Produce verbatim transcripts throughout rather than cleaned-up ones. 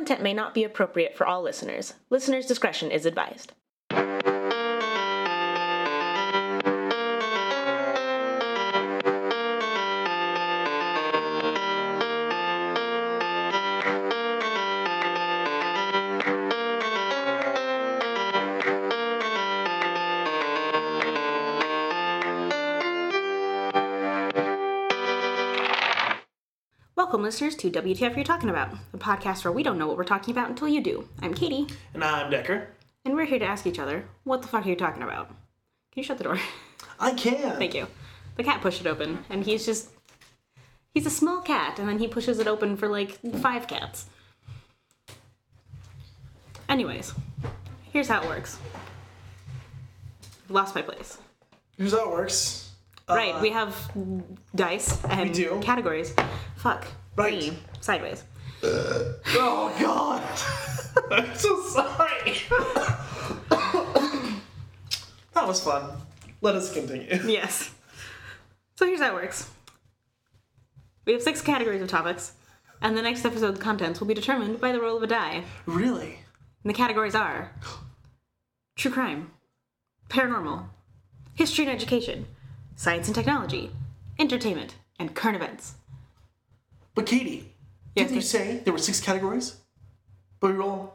content may not be appropriate for all listeners. Listener's discretion is advised. Welcome, listeners, to W T F You're Talking About, a podcast where we don't know what we're talking about until you do. I'm Katie. And I'm Decker. And we're here to ask each other, what the fuck are you talking about? Can you shut the door? I can. Thank you. The cat pushed it open, and he's just... He's a small cat, and then he pushes it open for, like, five cats. Anyways, here's how it works. Lost my place. Here's how it works. Right, uh, we have dice and categories. Fuck. Right. Me. Sideways. Uh, oh, God. I'm so sorry. That was fun. Let us continue. Yes. So here's how it works. We have six categories of topics, and the next episode's contents will be determined by the roll of a die. Really? And the categories are true crime, paranormal, history and education, science and technology, entertainment, and current events. But Katie, yes, didn't you say there were six categories? But we roll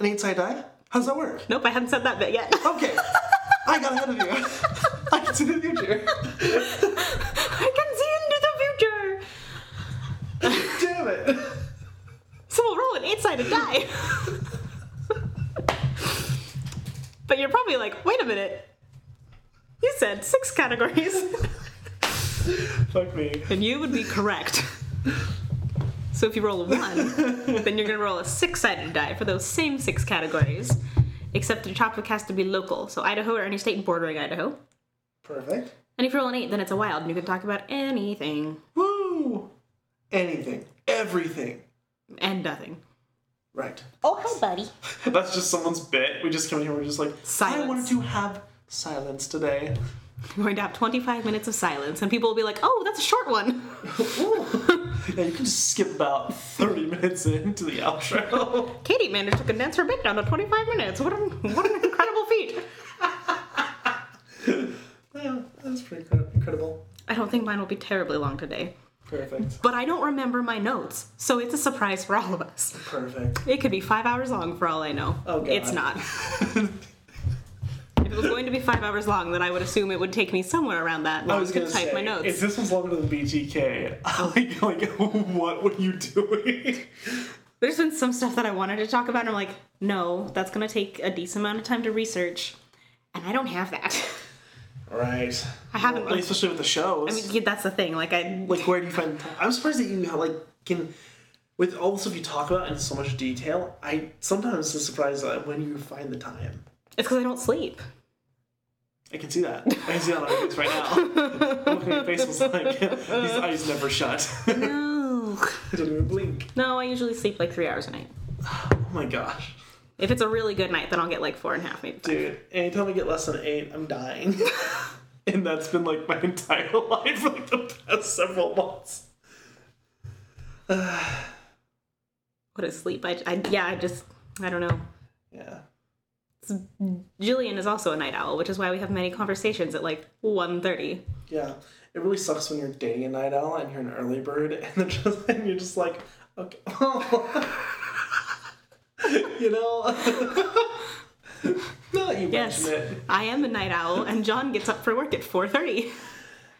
an eight-sided die? How does that work? Nope, I haven't said that bit yet. Okay. I got ahead of you. I can see the future. I can see into the future. Damn it. So we'll roll an eight-sided die. But you're probably like, wait a minute. You said six categories. Fuck me. And you would be correct. So if you roll a one, then you're going to roll a six-sided die for those same six categories, except the topic has to be local, so Idaho or any state bordering Idaho. Perfect. And if you roll an eight, then it's a wild, and you can talk about anything. Woo! Anything. Everything. And nothing. Right. Oh, hi, buddy. That's just someone's bit. We just come in here and we're just like, silence. I wanted to have silence today. We're going to have twenty-five minutes of silence, and people will be like, oh, that's a short one. Yeah, you can just skip about thirty minutes into the outro. Katie managed to condense her bit down to twenty-five minutes. What an, what an incredible feat. Yeah, that's pretty incredible. I don't think mine will be terribly long today. Perfect. But I don't remember my notes, so it's a surprise for all of us. Perfect. It could be five hours long for all I know. Oh, God. It's not. If it was going to be five hours long, then I would assume it would take me somewhere around that long I was to type say, my notes. If this was longer than B T K, like, like, what were you doing? There's been some stuff that I wanted to talk about, and I'm like, no, that's going to take a decent amount of time to research, and I don't have that. Right. I haven't. Well, especially with the shows. I mean, that's the thing. Like, I... Like, where do you find time? I'm surprised that you, like, can... With all the stuff you talk about in so much detail, I sometimes am surprised at when you find the time. It's because I don't sleep. I can see that. I can see that on my face right now. I'm looking at my face was like, his eyes never shut. No. I don't even blink. No, I usually sleep like three hours a night. Oh my gosh. If it's a really good night, then I'll get like four and a half, maybe five. Dude, anytime I get less than eight, I'm dying. And that's been like my entire life for like the past several months. Uh, what is sleep? I, I, yeah, I just, I don't know. Yeah. Jillian is also a night owl, which is why we have many conversations at like one thirty. Yeah, it really sucks when you're dating a night owl and you're an early bird, and then just and you're just like, okay, oh. You know. No, you yes, mentioned it. I am a night owl, and John gets up for work at four thirty.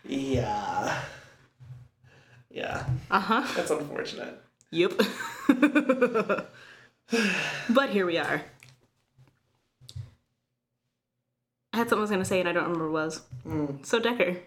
Yeah. Yeah. Uh huh. That's unfortunate. Yep. But here we are. I had something I was going to say and I don't remember what it was. Mm. So, Decker,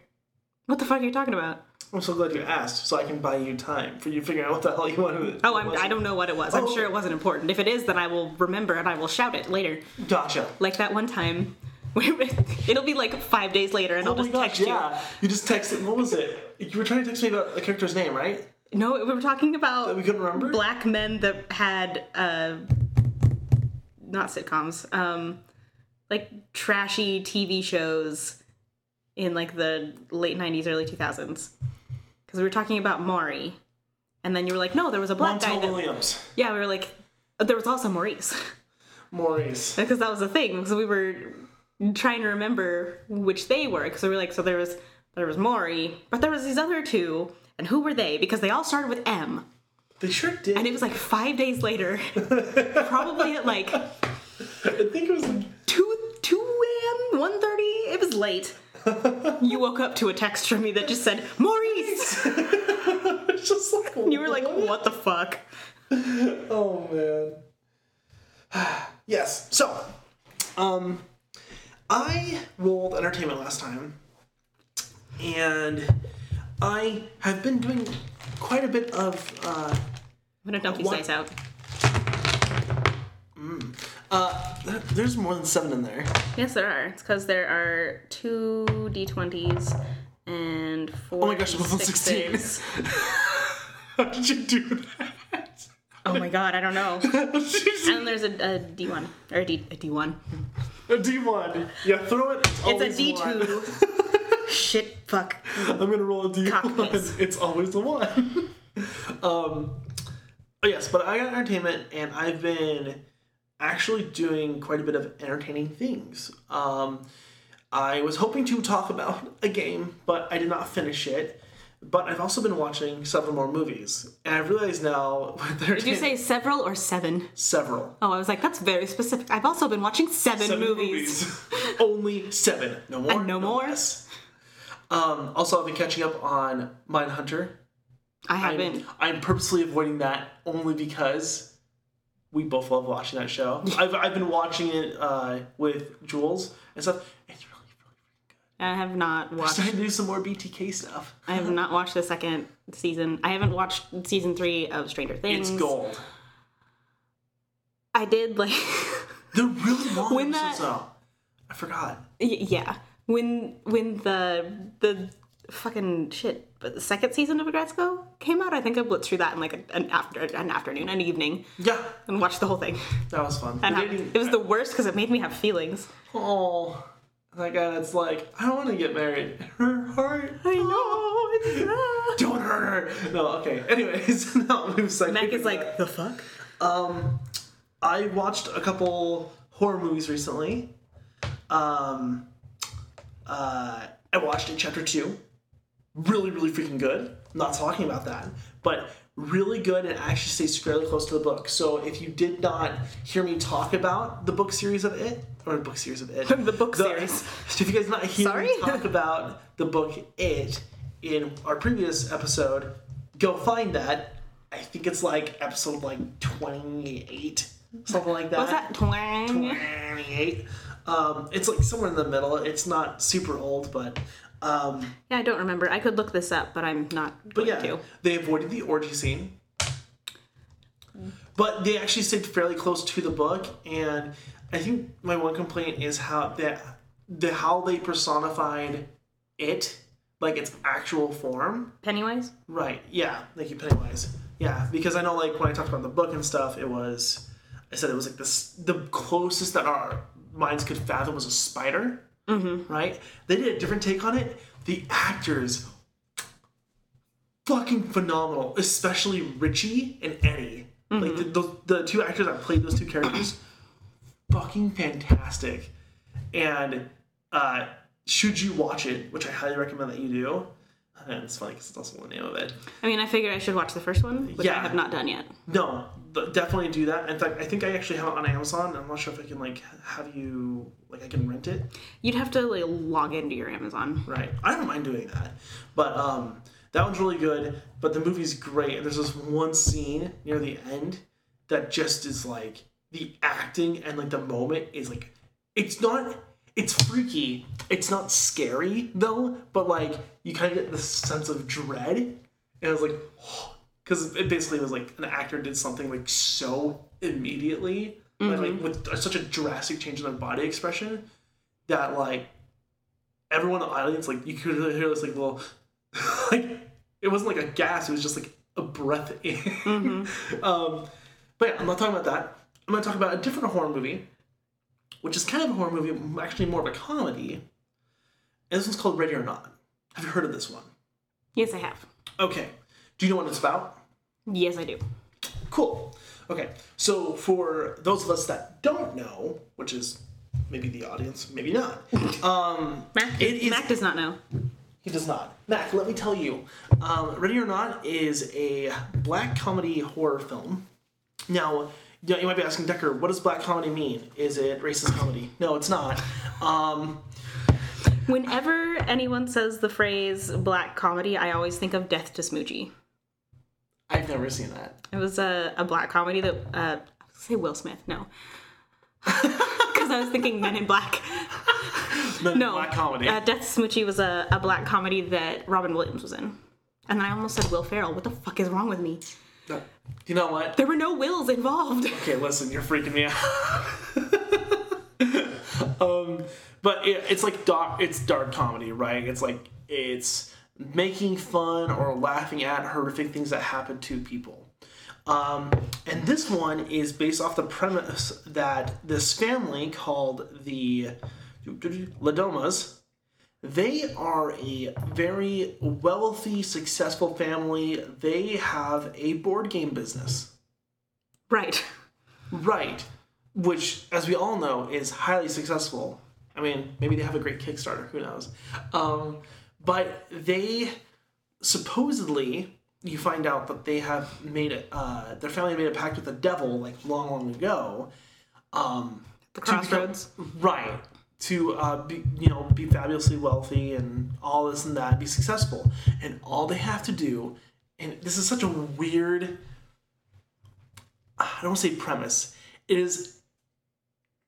what the fuck are you talking about? I'm so glad you asked so I can buy you time for you to figure out what the hell you wanted. Oh, I'm, I don't know what it was. Oh. I'm sure it wasn't important. If it is, then I will remember and I will shout it later. Gotcha. Like that one time. It'll be like five days later and oh I'll just gosh, text yeah. you. You just texted. What was it? You were trying to text me about the character's name, right? No, we were talking about that we couldn't remember? Black men that had, uh, not sitcoms, um... like, trashy T V shows in, like, the late nineties, early two thousands. Because we were talking about Maury. And then you were like, no, there was a black Montel guy that... Williams. Yeah, we were like, There was also Maurice. Maurice. Because that was the thing. So we were trying to remember which they were. Because we were like, so there was there was Maury, but there was these other two. And who were they? Because they all started with M. They sure did. And it was like five days later. Probably at like... I think it was... two, two a.m.? one thirty? It was late. You woke up to a text from me that just said, Maurice! It's just like... And you were like, what the fuck? Oh, man. Yes. So, um, I rolled entertainment last time, and I have been doing quite a bit of, uh... I'm gonna dump these dice out. Mm. Uh, there's more than seven in there. Yes, there are. It's because there are two d twenties and four. Oh my gosh, it was on sixteen. How did you do that? Oh my god, I don't know. And there's a, a D one. Or a, D, a D1. A D one. Yeah, throw it. It's, it's a D two. Shit, fuck. I'm going to roll a D one. It's always the one. um, oh yes, but I got entertainment, and I've been actually doing quite a bit of entertaining things. Um, I was hoping to talk about a game, but I did not finish it. But I've also been watching several more movies. And I realize now... Did you say several or seven? Several. Oh, I was like, that's very specific. I've also been watching seven, seven movies. movies. Only seven. No more. And no, no more. Less. Um, also, I've been catching up on Mindhunter. I haven't. I'm, I'm purposely avoiding that only because we both love watching that show. I've, I've been watching it uh, with Jules and stuff. It's really... I have not watched... I'm trying to do some more B T K stuff. I have not watched the second season. I haven't watched season three of Stranger Things. It's gold. I did, like... They're really long when that... So. I forgot. Y- yeah. When when the the fucking shit, but the second season of Aggretsuko came out, I think I blitzed through that in like an after an afternoon, an evening. Yeah. And watched the whole thing. That was fun. And have, it was the worst because it made me have feelings. Oh. That guy that's like, I don't want to get married. Her heart. I know. Oh, it's not. Don't hurt her. No, okay. Anyways, no, it was like... Mac is like, the fuck? Um, I watched a couple horror movies recently. Um, uh, I watched It Chapter two. Really, really freaking good. I'm not talking about that. But really good, and actually stays fairly close to the book. So if you did not hear me talk about the book series of It... Or book series of It. the book the, series. If you guys not hear Sorry? me talk about the book It in our previous episode, go find that. I think it's like episode like twenty-eight, something like that. What's that? twenty-eight. Um, it's like somewhere in the middle. It's not super old, but... Um, yeah, I don't remember. I could look this up, but I'm not but going yeah, to. They avoided the orgy scene. But they actually stayed fairly close to the book, and... I think my one complaint is how that the how they personified it, like its actual form. Pennywise? Right, yeah. Thank you, Pennywise. Yeah, because I know like when I talked about the book and stuff, it was, I said it was like this, the closest that our minds could fathom was a spider, mm-hmm. right? They did a different take on it. The actors, fucking phenomenal, especially Richie and Eddie. Mm-hmm. Like the, the, the two actors that played those two characters, fucking fantastic. And uh, should you watch it, which I highly recommend that you do. And it's funny because it's also the name of it. I mean, I figured I should watch the first one, which yeah. I have not done yet. No, definitely do that. In fact, I think I actually have it on Amazon. I'm not sure if I can, like, have you, like, I can rent it. You'd have to, like, log into your Amazon. Right. I don't mind doing that. But um, that one's really good, but the movie's great. And there's this one scene near the end that just is, like, the acting and, like, the moment is, like, it's not, it's freaky. It's not scary, though, but, like, you kind of get this sense of dread. And I was like, because oh. it basically was, like, an actor did something, like, so immediately, mm-hmm. like, like, with such a drastic change in their body expression that, like, everyone in the audience, like, you could hear this, like, little, like, it wasn't, like, a gasp. It was just, like, a breath in. Mm-hmm. um, but, yeah, I'm not talking about that. I'm going to talk about a different horror movie, which is kind of a horror movie, actually more of a comedy. And this one's called Ready or Not. Have you heard of this one? Yes, I have. Okay. Do you know what it's about? Yes, I do. Cool. Okay, so for those of us that don't know, which is maybe the audience, maybe not. Um, Mac, it is, Mac does not know. He does not. Mac, let me tell you. Um, Ready or Not is a black comedy horror film. Now, you know, you might be asking, Decker, what does black comedy mean? Is it racist comedy? No, it's not. Um, Whenever anyone says the phrase black comedy, I always think of Death to Smoochie. I've never seen that. It was a, a black comedy that, uh, I was gonna say Will Smith, no. Because I was thinking Men in Black. Men in no, Black comedy. Uh, Death to Smoochie was a, a black comedy that Robin Williams was in. And then I almost said Will Ferrell. What the fuck is wrong with me? No. You know what? There were no Wills involved. Okay, listen, you're freaking me out. um, but it, it's like dark, it's dark comedy, right? It's like, it's making fun or laughing at horrific things that happen to people. Um, and this one is based off the premise that this family called the Le Domas, they are a very wealthy, successful family. They have a board game business. Right. Right. Which, as we all know, is highly successful. I mean, maybe they have a great Kickstarter. Who knows? Um, but they supposedly, you find out that they have made a, uh, their family made a pact with the devil, like, long, long ago. Um, the Crossroads. To, right. To uh, be, you know, be fabulously wealthy and all this and that, be successful, and all they have to do, and this is such a weird, I don't want to say premise, it is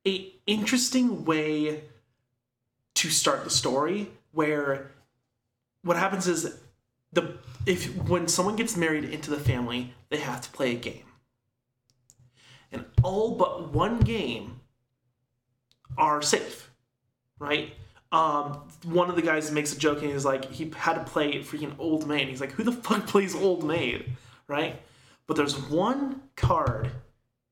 a interesting way to start the story where what happens is the if when someone gets married into the family, they have to play a game, and all but one game are safe. Right? Um, one of the guys makes a joke and he's like, he had to play freaking Old Maid. He's like, who the fuck plays Old Maid? Right? But there's one card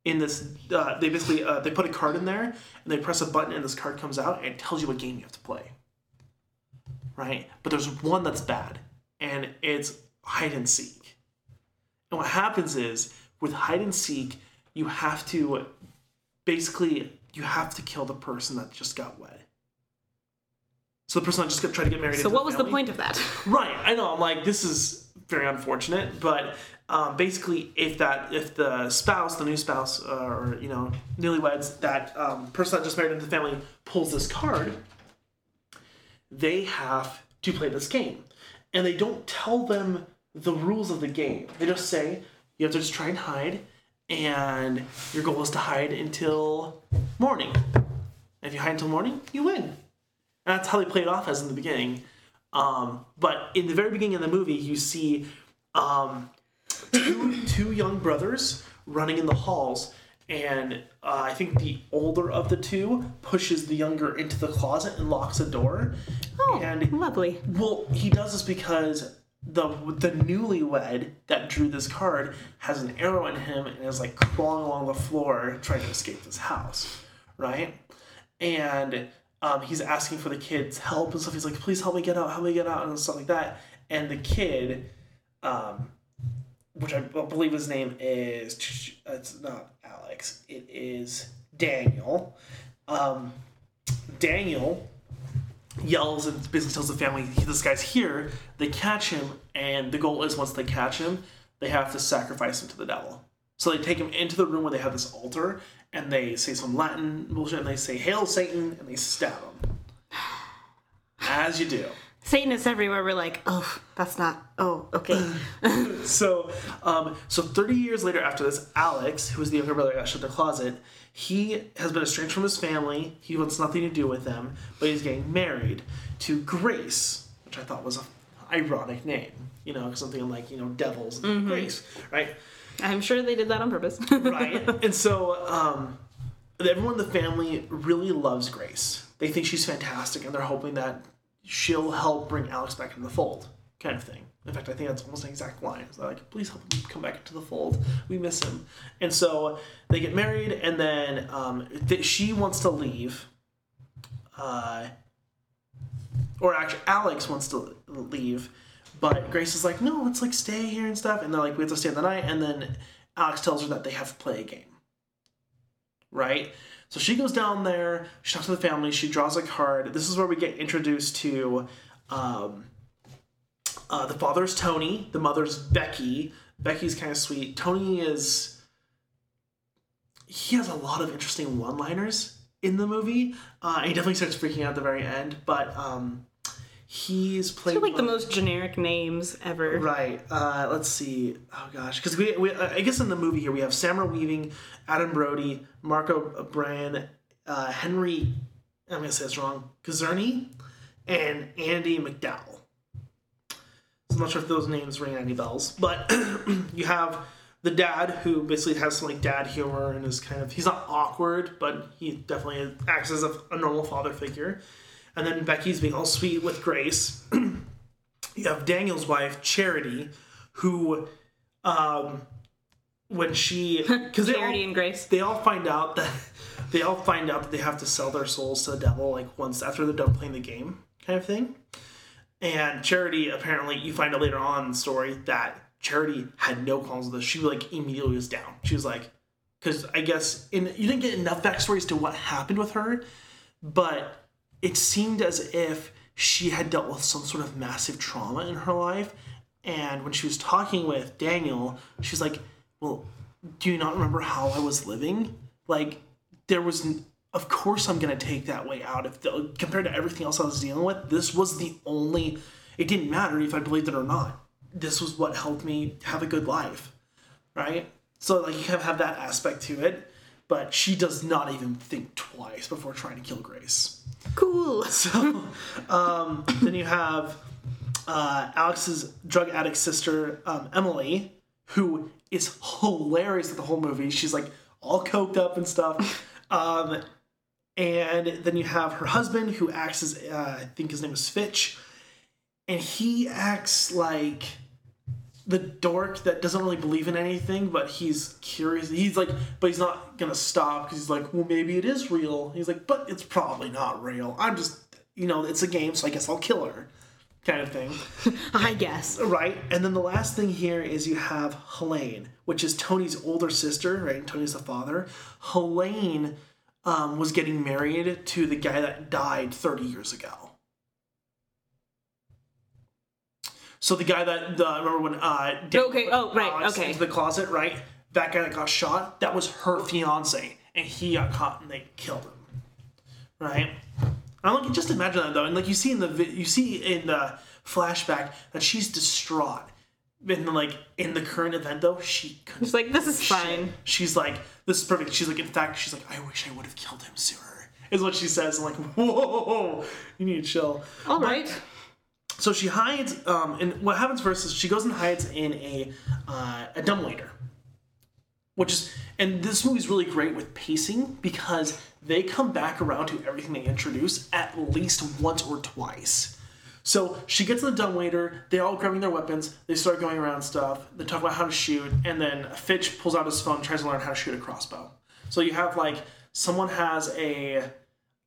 in this, uh, they basically, uh, they put a card in there and they press a button and this card comes out and it tells you what game you have to play. Right? But there's one that's bad and it's hide and seek. And what happens is, with hide and seek, you have to, basically, you have to kill the person that just got wed. So the person I just kept trying to get married. So what was the point of that? Right, I know. I'm like, this is very unfortunate, but um, basically, if that, if the spouse, the new spouse, uh, or you know, newlyweds, that um, person that just married into the family pulls this card, they have to play this game, and they don't tell them the rules of the game. They just say you have to just try and hide, and your goal is to hide until morning. And if you hide until morning, you win. And that's how they play it off as in the beginning. Um, but in the very beginning of the movie, you see um, two, two young brothers running in the halls. And uh, I think the older of the two pushes the younger into the closet and locks the door. Oh, and, lovely. Well, he does this because the the newlywed that drew this card has an arrow in him and is like crawling along the floor trying to escape this house. Right? And Um, he's asking for the kid's help and stuff. He's like, please help me get out, help me get out, and stuff like that. And the kid, um, which I believe his name is, it's not Alex, it is Daniel. Um, Daniel yells and basically tells the family, this guy's here. They catch him, and the goal is once they catch him, they have to sacrifice him to the devil. So they take him into the room where they have this altar, and they say some Latin bullshit, and they say, Hail Satan, and they stab him. As you do. Satan is everywhere. We're like, oh, that's not, oh, okay. so um, so thirty years later after this, Alex, who is the younger brother that shut the closet, he has been estranged from his family. He wants nothing to do with them, but he's getting married to Grace, which I thought was an ironic name. You know, something like, you know, devils and mm-hmm. Grace, right? I'm sure they did that on purpose. Right. And so um, everyone in the family really loves Grace. They think she's fantastic, and they're hoping that she'll help bring Alex back into the fold, kind of thing. In fact, I think that's almost an exact line. They're like, please help him come back into the fold. We miss him. And so they get married, and then um, th- she wants to leave. Uh, or actually, Alex wants to leave. But Grace is like, no, let's like stay here and stuff. And they're like, we have to stay the night. And then Alex tells her that they have to play a game. Right? So she goes down there, she talks to the family, she draws a card. This is where we get introduced to um, uh, the father's Tony, the mother's Becky. Becky's kind of sweet. Tony is... He has a lot of interesting one-liners in the movie. Uh, he definitely starts freaking out at the very end, but um, he's played... They're like the most generic names ever. Right. Uh, let's see. Oh, gosh. Because we, we, I guess in the movie here, we have Samara Weaving, Adam Brody, Marco O'Brien, uh, Henry... I'm going to say this wrong. Kazerny, and Andy McDowell. So I'm not sure if those names ring any bells, but you have... The dad, who basically has some, like, dad humor and is kind of... He's not awkward, but he definitely acts as a, a normal father figure. And then Becky's being all sweet with Grace. You have Daniel's wife, Charity, who, um, when she... Cause Charity all, and Grace. They all find out that... They all find out that they have to sell their souls to the devil, like, once after they're done playing the game kind of thing. And Charity, apparently, you find out later on in the story that... Charity had no qualms with this. She, like, immediately was down. She was like, because I guess in you didn't get enough backstories to what happened with her, but it seemed as if she had dealt with some sort of massive trauma in her life. And when she was talking with Daniel, she's like, well, do you not remember how I was living? Like, there was, of course I'm going to take that way out. If the, compared to everything else I was dealing with, this was the only, it didn't matter if I believed it or not. This was what helped me have a good life, right? So, like, you kind of have that aspect to it, but she does not even think twice before trying to kill Grace. Cool. So, um, then you have uh, Alex's drug addict sister, um, Emily, who is hilarious at the whole movie. She's, like, all coked up and stuff. Um, and then you have her husband, who acts as, uh, I think his name is Fitch, and he acts like the dork that doesn't really believe in anything, but he's curious. He's like, but he's not going to stop because he's like, well, maybe it is real. He's like, but it's probably not real. I'm just, you know, it's a game, so I guess I'll kill her kind of thing. I guess. Right. And then the last thing here is you have Helene, which is Tony's older sister, right? And Tony's the father. Helene um, was getting married to the guy that died thirty years ago. So the guy that, the, remember when uh, Dick okay, oh, right, Alex okay. into the closet, right? That guy that got shot, that was her fiancé, and he got caught and they killed him, right? I like just imagine that though, and like you see in the you see in the flashback that she's distraught, and then, like in the current event though, she she's like this is she, fine. She's like this is perfect. She's like in fact she's like I wish I would have killed him sooner is what she says. I'm like whoa, you need to chill. All but, right. So she hides, um, and what happens first is she goes and hides in a uh, a dumbwaiter, which is, and this movie's really great with pacing because they come back around to everything they introduce at least once or twice. So she gets in the dumbwaiter, they're all grabbing their weapons, they start going around stuff, they talk about how to shoot, and then Fitch pulls out his phone and tries to learn how to shoot a crossbow. So you have, like, someone has a,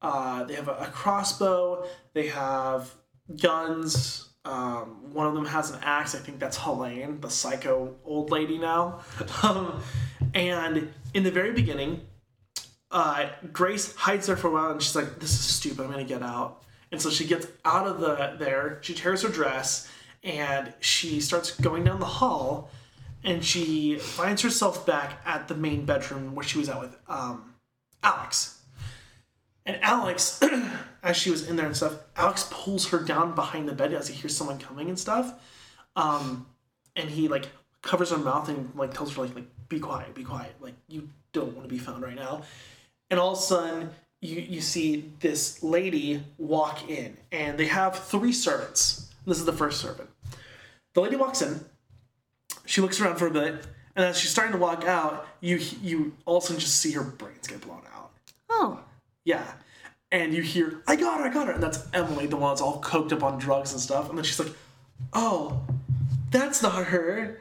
uh, they have a, a crossbow, they have... guns. Um, one of them has an axe. I think that's Helene, the psycho old lady now. Um, and in the very beginning, uh, Grace hides there for a while, and she's like, "This is stupid. I'm gonna get out." And so she gets out of the there. She tears her dress, and she starts going down the hall, and she finds herself back at the main bedroom where she was at with um, Alex. And Alex, as she was in there and stuff, Alex pulls her down behind the bed as he hears someone coming and stuff. Um, and he, like, covers her mouth and, like, tells her, like, like be quiet, be quiet. Like, you don't want to be found right now. And all of a sudden, you, you see this lady walk in. And they have three servants. This is the first servant. The lady walks in. She looks around for a bit. And as she's starting to walk out, you, you all of a sudden just see her brains get blown out. Oh. Yeah. And you hear, I got her, I got her. And that's Emily, the one that's all coked up on drugs and stuff. And then she's like, oh, that's not her.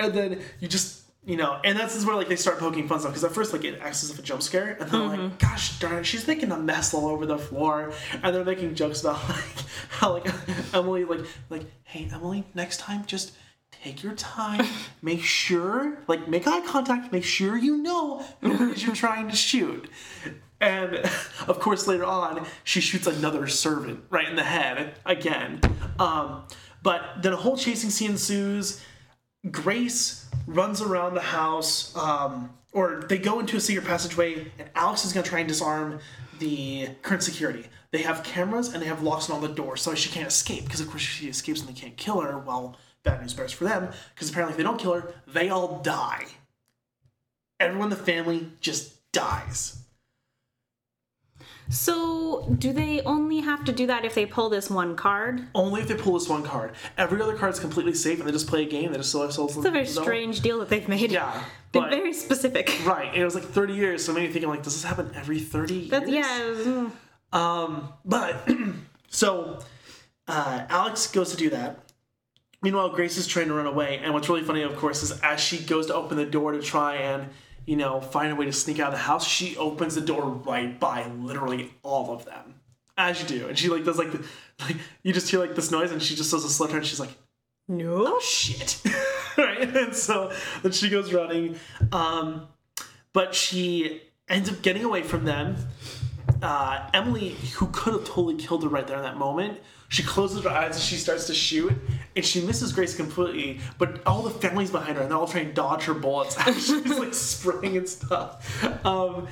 And then you just, you know, and that's where, like, they start poking fun stuff. Because at first, like, it acts as if a jump scare. And then mm-hmm. like, gosh darn it, she's making a mess all over the floor. And they're making jokes about, like, how, like, Emily, like, like, hey, Emily, next time just... take your time, make sure, like, make eye contact, make sure you know what it is you're trying to shoot. And, of course, later on, she shoots another servant right in the head again. Um, but then a whole chasing scene ensues. Grace runs around the house, um, or they go into a secret passageway, and Alex is going to try and disarm the current security. They have cameras, and they have locks on all the doors, so she can't escape, because, of course, if she escapes and they can't kill her, well, bad news bears for them, because apparently if they don't kill her, they all die. Everyone in the family just dies. So, do they only have to do that if they pull this one card? Only if they pull this one card. Every other card is completely safe, and they just play a game. They just sell themselves. It's a very strange deal that they've made. Yeah, they're very specific. Right. It was like thirty years. So many thinking like, does this happen every thirty years? That's, yeah. It was, mm. Um. But so uh, Alex goes to do that. Meanwhile, Grace is trying to run away, and what's really funny, of course, is as she goes to open the door to try and, you know, find a way to sneak out of the house, she opens the door right by literally all of them, as you do. And she, like, does, like, the, like you just hear, like, this noise, and she just does a slow turn, and she's like, no, oh, shit. Right? And so then she goes running. Um, but she ends up getting away from them. Uh, Emily, who could have totally killed her right there in that moment, she closes her eyes and she starts to shoot, and she misses Grace completely, but all the family's behind her, and they're all trying to dodge her bullets as she's, like, spraying and stuff. Um,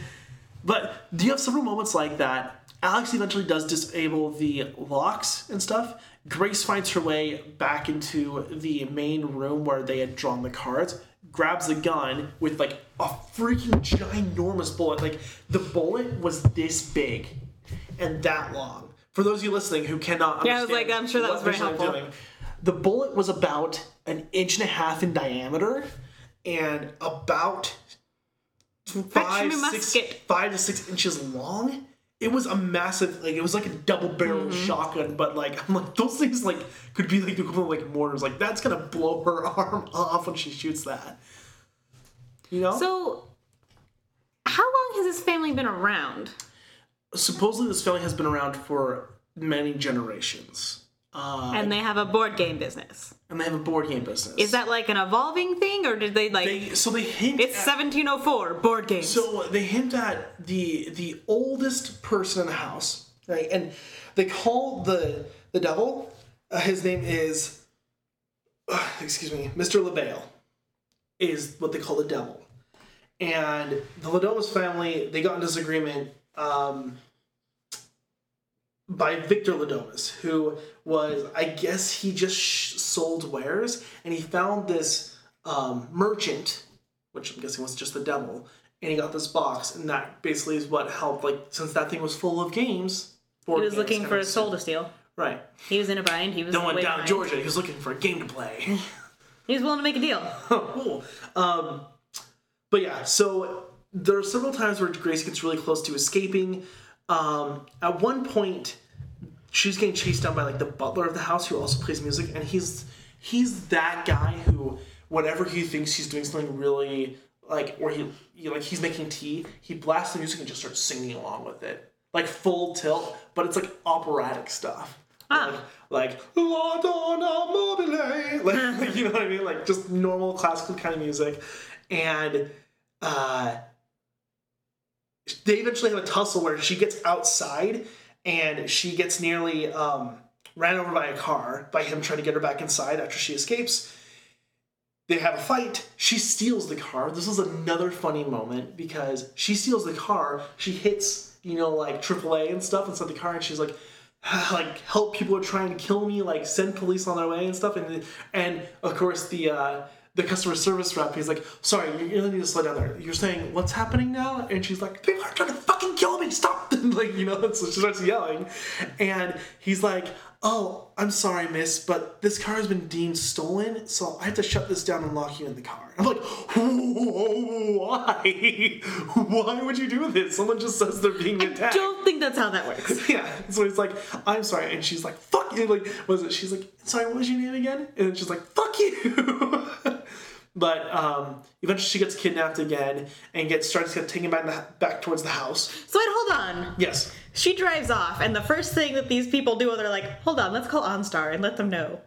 but do you have several moments like that? Alex eventually does disable the locks and stuff. Grace finds her way back into the main room where they had drawn the cards, grabs the gun with, like, a freaking ginormous bullet. Like, the bullet was this big and that long. For those of you listening who cannot understand, yeah, I was like, I'm sure that was very helpful. Doing, the bullet was about an inch and a half in diameter and about five, six, five to six inches long. It was a massive, like, it was like a double-barreled mm-hmm. shotgun, but, like, I'm like, those things, like, could be, like, the equivalent of, like, mortars. Like, that's gonna blow her arm off when she shoots that. You know? So, how long has this family been around? Supposedly this family has been around for many generations. Uh, and they have a board game business. And they have a board game business. Is that like an evolving thing, or did they like... They, so they hint It's at, seventeen oh four, board games. So they hint at the the oldest person in the house, right? And they call the the devil, uh, his name is, uh, excuse me, Mister LaBelle, is what they call the devil. And the Le Domas family, they got in disagreement Um, by Victor Le Domas, who was, I guess he just sh- sold wares, and he found this um, merchant, which I'm guessing was just the devil, and he got this box, and that basically is what helped, like, since that thing was full of games. He was looking for a soul to steal. Right. He was in a bind. He was no one down behind. Georgia. He was looking for a game to play. He was willing to make a deal. Cool. Um, but yeah, so... There are several times where Grace gets really close to escaping. Um, at one point, she's getting chased down by, like, the butler of the house, who also plays music, and he's he's that guy who, whenever he thinks he's doing something really, like, or he, you know, like, he's making tea, he blasts the music and just starts singing along with it, like, full tilt. But it's like operatic stuff, ah. like, like La Donna Mobile, like, you know what I mean, like just normal classical kind of music, and. uh They eventually have a tussle where she gets outside and she gets nearly um, ran over by a car by him trying to get her back inside after she escapes. They have a fight. She steals the car. This is another funny moment because she steals the car. She hits, you know, like triple A and stuff inside the car, and she's like, like, help, people are trying to kill me, like, send police on their way and stuff. And, and of course, the... Uh, The customer service rep, he's like, sorry, you really need to slow down there. You're saying, what's happening now? And she's like, people are trying to fucking kill me. Stop. And, like, you know, so she starts yelling. And he's like, oh, I'm sorry, miss, but this car has been deemed stolen, so I have to shut this down and lock you in the car. I'm like, why? Why would you do this? Someone just says they're being attacked. I don't think that's how that works. Yeah. So he's like, I'm sorry. And she's like, fuck you. Like, what was it? She's like, sorry, what was your name again? And then she's like, fuck you. But um, eventually she gets kidnapped again and gets starts to get taken back, the, back towards the house. So wait, hold on. Yes. She drives off, and the first thing that these people do, they're like, hold on, let's call OnStar and let them know.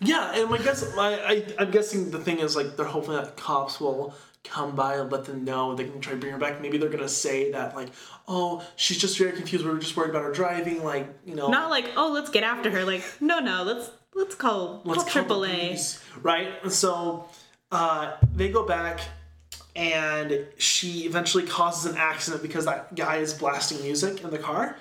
Yeah, and I guess my, I, I'm guessing the thing is, like, they're hoping that cops will come by and let them know. They can try to bring her back. Maybe they're going to say that, like, oh, she's just very confused. We were just worried about her driving, like, you know. Not like, oh, let's get after her. Like, no, no, let's let's call, let's call triple A. Right? And so uh, they go back, and she eventually causes an accident because that guy is blasting music in the car.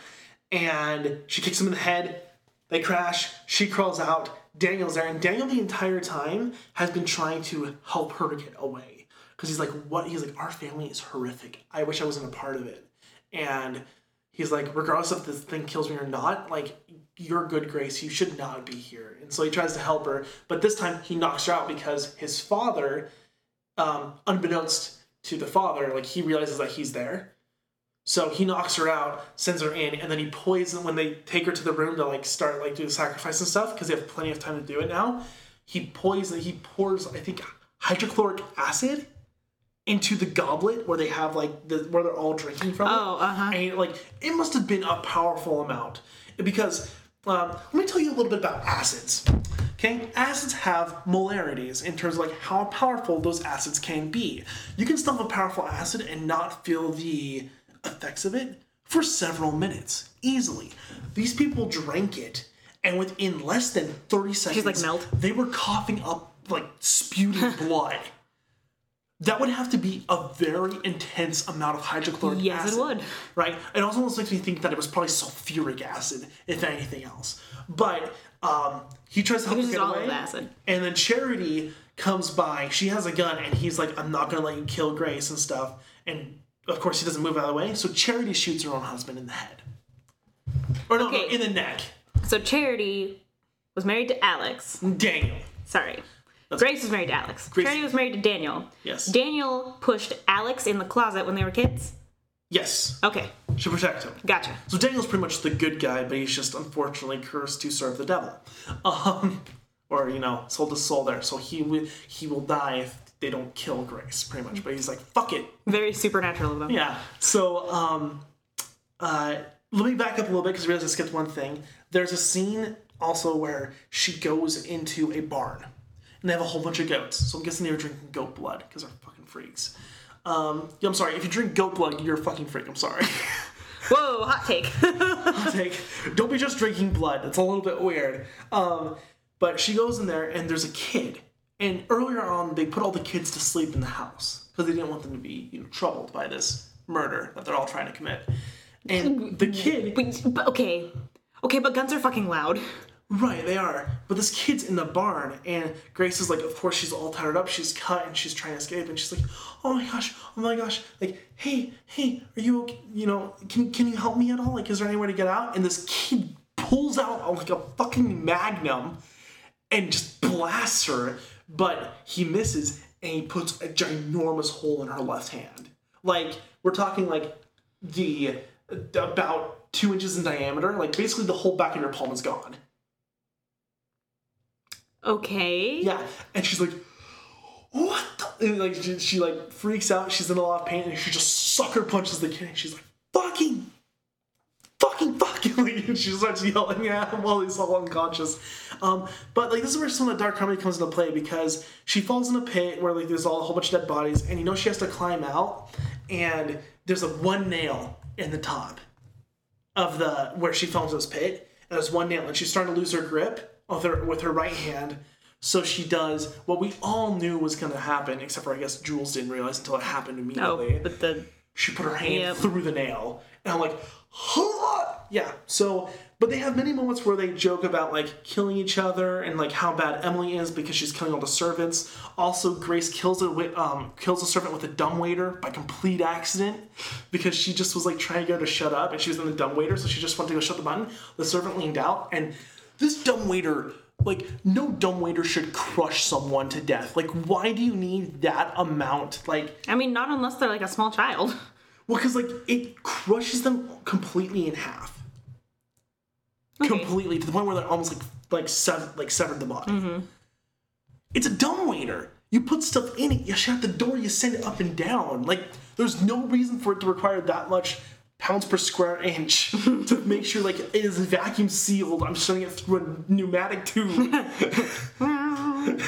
And she kicks him in the head. They crash. She crawls out. Daniel's there, and Daniel the entire time has been trying to help her get away because he's like, what? He's like, our family is horrific. I wish I wasn't a part of it. And he's like, regardless if this thing kills me or not, like, you're good, Grace. You should not be here. And so he tries to help her, but this time he knocks her out because his father, um, unbeknownst to the father, like, he realizes that he's there. So he knocks her out, sends her in, and then he poisons, when they take her to the room to, like, start, like, do the sacrifice and stuff, because they have plenty of time to do it now, he poisons, he pours, I think, hydrochloric acid into the goblet where they have, like, the, where they're all drinking from. Oh, uh-huh. And, like, it must have been a powerful amount. Because, um, let me tell you a little bit about acids. Okay, acids have molarities in terms of, like, how powerful those acids can be. You can still have a powerful acid and not feel the effects of it for several minutes easily. These people drank it, and within less than thirty seconds, like, melt. They were coughing up, like, spewing blood. That would have to be a very intense amount of hydrochloric yes, acid. Yes, it would. Right? It also almost makes me think that it was probably sulfuric acid, if anything else. But um, he tries to help her get all away, of acid. And then Charity comes by. She has a gun, and he's like, "I'm not gonna let you kill Grace" and stuff. And of course, he doesn't move out of the way, so Charity shoots her own husband in the head. Or no, okay. no, in the neck. So Charity was married to Alex. Daniel. Sorry. That's Grace was married to Alex. Grace. Charity was married to Daniel. Yes. Daniel pushed Alex in the closet when they were kids? Yes. Okay. To protect him. Gotcha. So Daniel's pretty much the good guy, but he's just unfortunately cursed to serve the devil. Um, or, you know, sold his soul there, so he will, he will die if they don't kill Grace, pretty much. But he's like, fuck it. Very supernatural of them. Yeah. So, um, uh, let me back up a little bit because I realized I skipped one thing. There's a scene also where she goes into a barn. And they have a whole bunch of goats. So I'm guessing they were drinking goat blood because they're fucking freaks. Um, I'm sorry. If you drink goat blood, you're a fucking freak. I'm sorry. Whoa, hot take. Hot take. Don't be just drinking blood. It's a little bit weird. Um, but she goes in there and there's a kid. And earlier on, they put all the kids to sleep in the house because they didn't want them to be, you know, troubled by this murder that they're all trying to commit. And the kid... Wait, but okay. Okay, but guns are fucking loud. Right, they are. But this kid's in the barn, and Grace is like, of course, she's all tattered up. She's cut, and she's trying to escape. And she's like, oh my gosh, oh my gosh. Like, hey, hey, are you okay? You know, can can you help me at all? Like, is there any way to get out? And this kid pulls out, like, a fucking magnum and just blasts her. But he misses, and he puts a ginormous hole in her left hand. Like, we're talking, like, the, about two inches in diameter. Like, basically the whole back of your palm is gone. Okay. Yeah. And she's like, what the? And, like, she, she, like, freaks out. She's in a lot of pain, and she just sucker punches the kid. And she's like, fucking, fucking, fucking. And she starts yelling at him while he's all unconscious. Um, but, like, this is where some of the dark comedy comes into play because she falls in a pit where, like, there's all, a whole bunch of dead bodies, and you know she has to climb out, and there's a one nail in the top of the, where she fell into this pit, and there's one nail, and she's starting to lose her grip with her, with her right hand, so she does what we all knew was going to happen, except for, I guess, Jules didn't realize until it happened immediately. Oh, but the... She put her hand yep. through the nail, and I'm like, huh! Yeah, so... But they have many moments where they joke about, like, killing each other and, like, how bad Emily is because she's killing all the servants. Also, Grace kills a wi- um, kills a servant with a dumbwaiter by complete accident because she just was, like, trying to get her to shut up, and she was in the dumbwaiter, so she just wanted to go shut the button. The servant leaned out, and this dumbwaiter, like, no dumbwaiter should crush someone to death. Like, why do you need that amount? Like, I mean, not unless they're, like, a small child. Well, because, like, it crushes them completely in half. Okay. Completely, to the point where they're almost like like severed, like severed the body. Mm-hmm. It's a dumbwaiter. You put stuff in it, you shut the door, you send it up and down. Like, there's no reason for it to require that much pounds per square inch to make sure like it is vacuum sealed. I'm sending it through a pneumatic tube.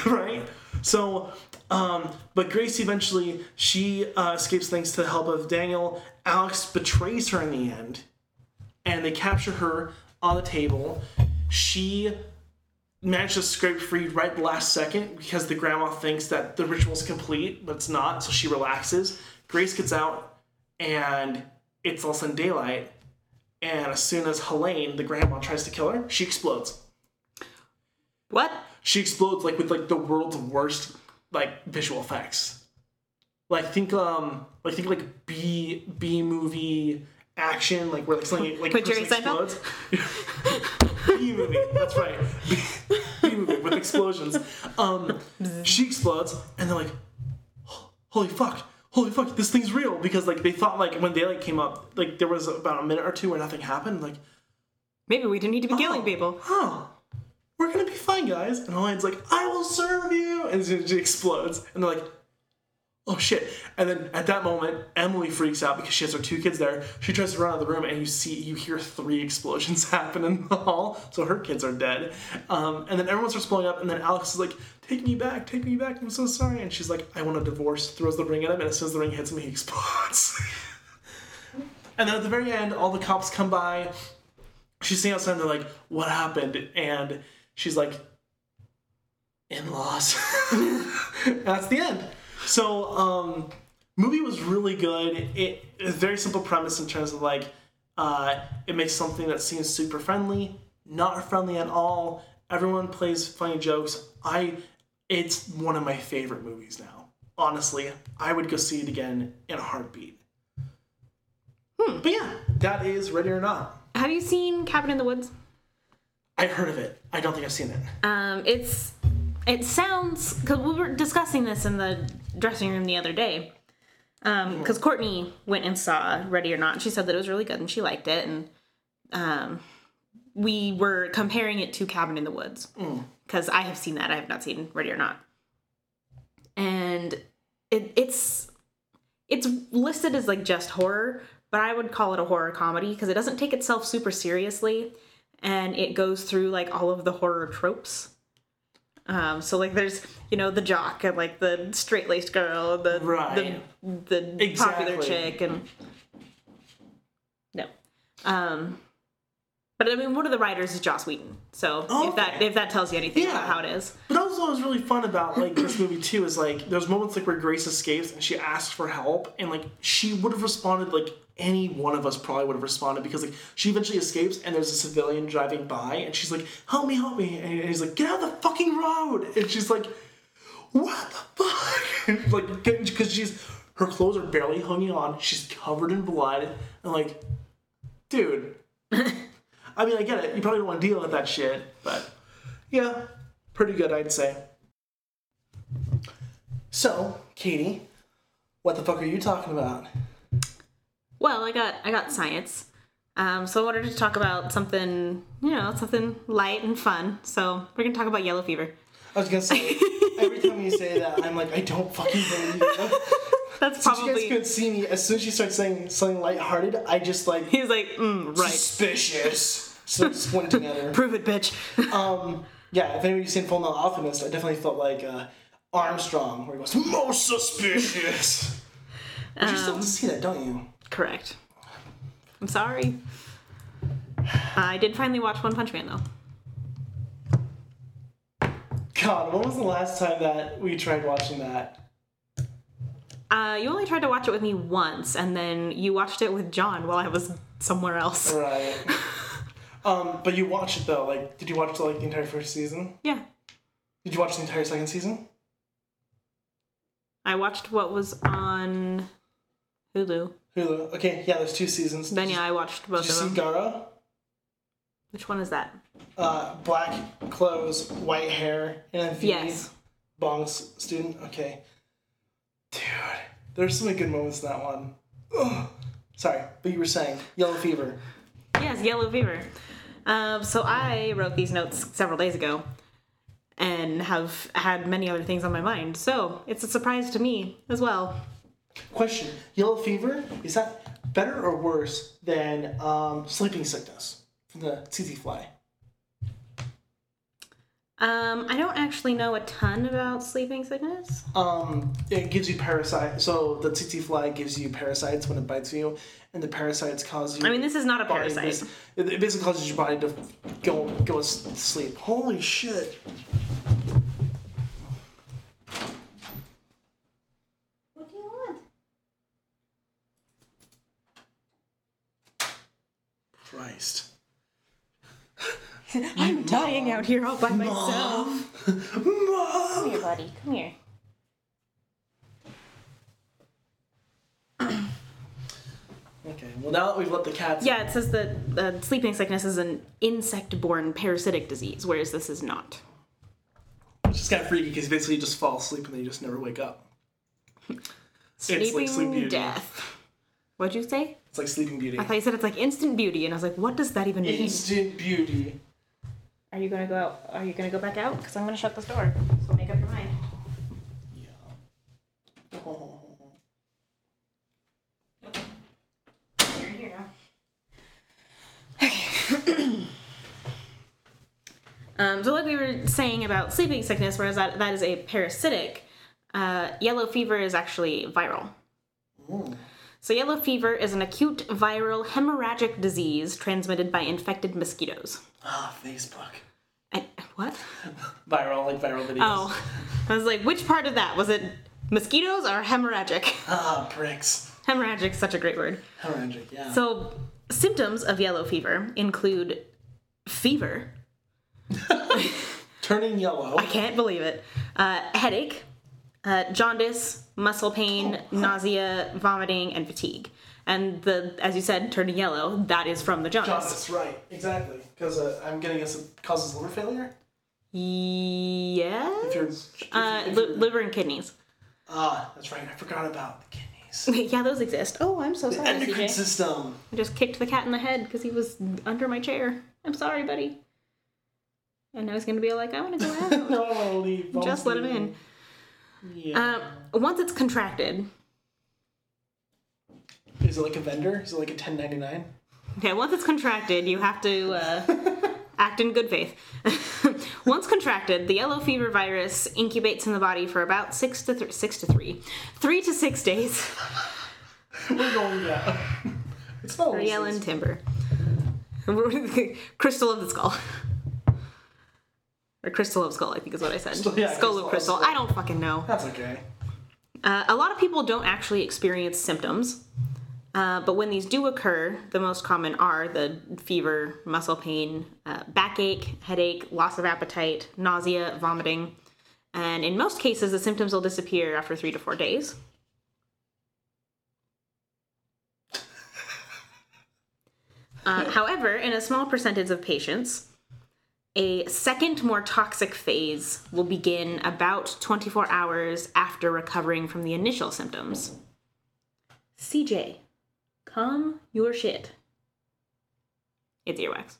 Right? So, um, but Grace eventually, she uh, escapes thanks to the help of Daniel. Alex betrays her in the end, and they capture her on the table. She managed to scrape free right last second because the grandma thinks that the ritual's complete, but it's not, so she relaxes. Grace gets out, and it's all sudden daylight, and as soon as Helene, the grandma, tries to kill her, she explodes. What? She explodes like with like the world's worst like visual effects. Like think um like think like B B movie action, like where like something like Jerry explodes. B movie, that's right. B, B movie with explosions. Um she explodes and they're like, holy fuck. Holy fuck, this thing's real, because like they thought like when daylight came up, like there was about a minute or two where nothing happened, like maybe we didn't need to be oh, killing people. Huh. We're gonna be fine, guys. And Helene's like, I will serve you, and she explodes. And they're like, oh shit. And then at that moment, Emily freaks out because she has her two kids there. She tries to run out of the room, and you see you hear three explosions happen in the hall. So her kids are dead. Um, and then everyone starts blowing up, and then Alex is like, take me back, take me back, I'm so sorry. And she's like, I want a divorce, throws the ring at him, and as soon as the ring hits him, he explodes. And then at the very end, all the cops come by. She's standing outside and they're like, what happened? And she's like, in-laws. That's the end. So, um, movie was really good. It, it's a very simple premise in terms of like, uh, it makes something that seems super friendly, not friendly at all. Everyone plays funny jokes. I, it's one of my favorite movies now. Honestly, I would go see it again in a heartbeat. Hmm. But yeah, that is Ready or Not. Have you seen Cabin in the Woods? I've heard of it. I don't think I've seen it. Um, it's it sounds, because we were discussing this in the dressing room the other day. Um, because Courtney went and saw Ready or Not, and she said that it was really good and she liked it, and um. We were comparing it to Cabin in the Woods. Because mm. I have seen that. I have not seen Ready or Not. And it, it's it's listed as, like, just horror. But I would call it a horror comedy because it doesn't take itself super seriously. And it goes through, like, all of the horror tropes. Um, so, like, there's, you know, the jock and, like, the straight-laced girl. And the, right. The, the exactly. popular chick. And no. Um... But I mean, one of the writers is Joss Whedon, so oh, if that okay. if that tells you anything yeah. about how it is. But also, what was really fun about like this movie too is like there's moments like where Grace escapes and she asks for help, and like she would have responded like any one of us probably would have responded, because like she eventually escapes and there's a civilian driving by and she's like, help me, help me, and he's like, get out of the fucking road, and she's like, what the fuck, and, like because she's her clothes are barely hanging on, she's covered in blood, and like, dude. I mean, I get it. You probably don't want to deal with that shit, but yeah, pretty good, I'd say. So, Katie, what the fuck are you talking about? Well, I got I got science, um, so I wanted to talk about something, you know, something light and fun. So we're gonna talk about yellow fever. I was gonna say every time you say that, I'm like, I don't fucking believe you. That's probably. Since you guys could see me, as soon as she starts saying something lighthearted, I just like. He's like, mm, right. Suspicious. So I'm squinting at her. Prove it, bitch. um, yeah, if anybody's seen Full Metal Alchemist, I definitely felt like uh, Armstrong, where he goes, most suspicious. But um, you still have to see that, don't you? Correct. I'm sorry. I did finally watch One Punch Man, though. God, when was the last time that we tried watching that? Uh, you only tried to watch it with me once, and then you watched it with John while I was somewhere else. Right. um, but you watched it, though. Like, did you watch, the, like, the entire first season? Yeah. Did you watch the entire second season? I watched what was on Hulu. Hulu. Okay, yeah, there's two seasons. Then, yeah, I watched both of them. Did you see Gara? Which one is that? Uh, black clothes, white hair, and then Phoebe. Yes. Bong's student. Okay. Dude, there's so many good moments in that one. Ugh. Sorry, but you were saying yellow fever. Yes, yellow fever. Um, so I wrote these notes several days ago and have had many other things on my mind. So it's a surprise to me as well. Question, yellow fever, is that better or worse than um, sleeping sickness from the tsetse fly? Um, I don't actually know a ton about sleeping sickness. Um, it gives you parasites. So the tsetse fly gives you parasites when it bites you, and the parasites cause you... I mean, this is not a parasite. Base, it basically causes your body to go go to sleep. Holy shit. What do you want? Christ. I'm Mom. dying out here all by Mom. myself. Mom. Come here, buddy. Come here. Okay. Well, now that we've let the cats... Yeah, it says that uh, sleeping sickness is an insect-borne parasitic disease, whereas this is not. It's just kind of freaky because basically you just fall asleep and then you just never wake up. Sleeping it's like Sleep Beauty. Death. What'd you say? It's like Sleeping Beauty. I thought you said it's like instant beauty, and I was like, what does that even mean? Instant beauty. Are you gonna go out? Are you gonna go back out? Because I'm gonna shut this door. So make up your mind. Yeah. Oh. You're here now. Okay. um, so like we were saying about sleeping sickness, whereas that, that is a parasitic, uh, yellow fever is actually viral. Ooh. So yellow fever is an acute viral hemorrhagic disease transmitted by infected mosquitoes. Ah, oh, Facebook. And, what? Viral, like viral videos. Oh. I was like, which part of that? Was it mosquitoes or hemorrhagic? Ah, oh, pricks. Hemorrhagic, such a great word. Hemorrhagic, yeah. So symptoms of yellow fever include fever. Turning yellow. I can't believe it. Uh, headache. Uh, jaundice, muscle pain, oh, huh. nausea, vomiting, and fatigue. And the, as you said, turning yellow, that is from the jaundice. Jaundice, right. Exactly. Because uh, I'm getting guess it causes liver failure? Yes. If you're, if uh, you're, if you're... liver and kidneys. Ah, that's right. I forgot about the kidneys. Yeah, those exist. Oh, I'm so the sorry, The endocrine C J. System. I just kicked the cat in the head because he was under my chair. I'm sorry, buddy. And now he's going to be like, I want to go out. No, I'll leave. Just let him in. Yeah. Um, once it's contracted. Is it like a vendor? Is it like a ten ninety-nine? Okay, once it's contracted, you have to uh, act in good faith. Once contracted, the yellow fever virus incubates in the body for about six to, th- six to three. Three to six days. We're going down. It's not Riel and Timber. Crystal of the Skull. Or Crystal of Skull, I think is what I said. Still, yeah, Skull of Crystal. Of Skull. I don't fucking know. That's okay. Uh, a lot of people don't actually experience symptoms. Uh, but when these do occur, the most common are the fever, muscle pain, uh, backache, headache, loss of appetite, nausea, vomiting. And in most cases, the symptoms will disappear after three to four days. Uh, however, in a small percentage of patients... a second, more toxic phase will begin about twenty-four hours after recovering from the initial symptoms. C J, calm your shit. It's earwax.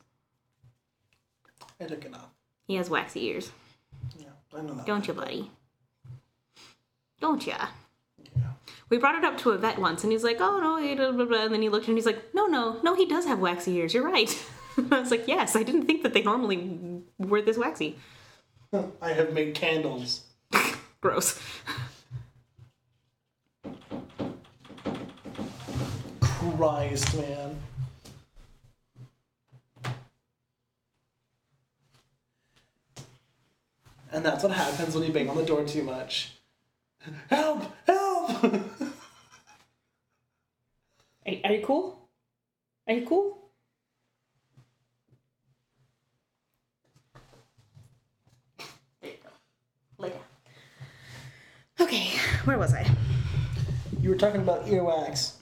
I took it off. He has waxy ears. Yeah, I know that. Don't you, buddy? Don't ya? Yeah. We brought it up to a vet once, and he's like, oh, no, blah, blah, blah. And then he looked at him, and he's like, no, no, no, he does have waxy ears. You're right. I was like, yes, I didn't think that they normally were this waxy. I have made candles. Gross. Christ, man. And that's what happens when you bang on the door too much. Help! Help! Are, are you cool? Are you cool? Okay, where was I? You were talking about earwax.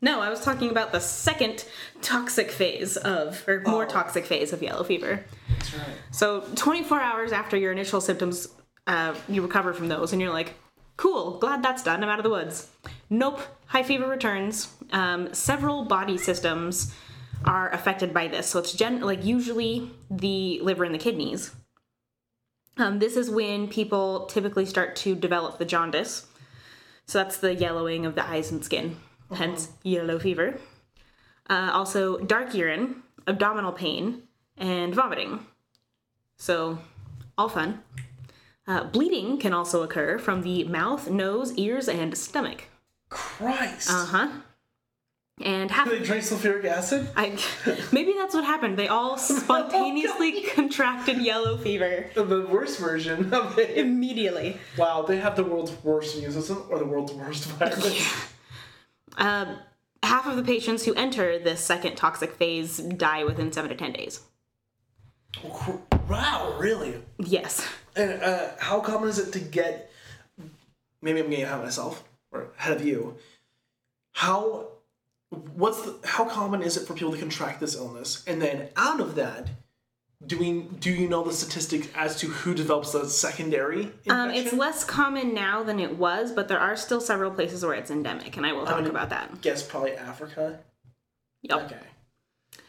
No, I was talking about the second toxic phase of, or more oh. toxic phase of yellow fever. That's right. So twenty-four hours after your initial symptoms, uh, you recover from those, and you're like, cool, glad that's done, I'm out of the woods. Nope, high fever returns. Um, several body systems are affected by this. So it's gen- like usually the liver and the kidneys. Um, this is when people typically start to develop the jaundice. So that's the yellowing of the eyes and skin. hence mm-hmm. yellow fever. Uh, also, dark urine, abdominal pain, and vomiting. So, all fun. Uh, bleeding can also occur from the mouth, nose, ears, and stomach. Christ! Uh-huh. And half- did they drink sulfuric acid? I, maybe that's what happened. They all spontaneously contracted yellow fever. The worst version of it. Immediately. Wow, they have the world's worst immune system or the world's worst virus. Yeah. Um, half of the patients who enter this second toxic phase die within seven to ten days. Wow, really? Yes. And uh, how common is it to get... Maybe I'm getting ahead of myself, or ahead of you. How... What's the, how common is it for people to contract this illness? And then out of that, do we do you know the statistics as to who develops the secondary infection? Um, it's less common now than it was, but there are still several places where it's endemic, and I will talk um, about that. Guess probably Africa? Yep. Okay.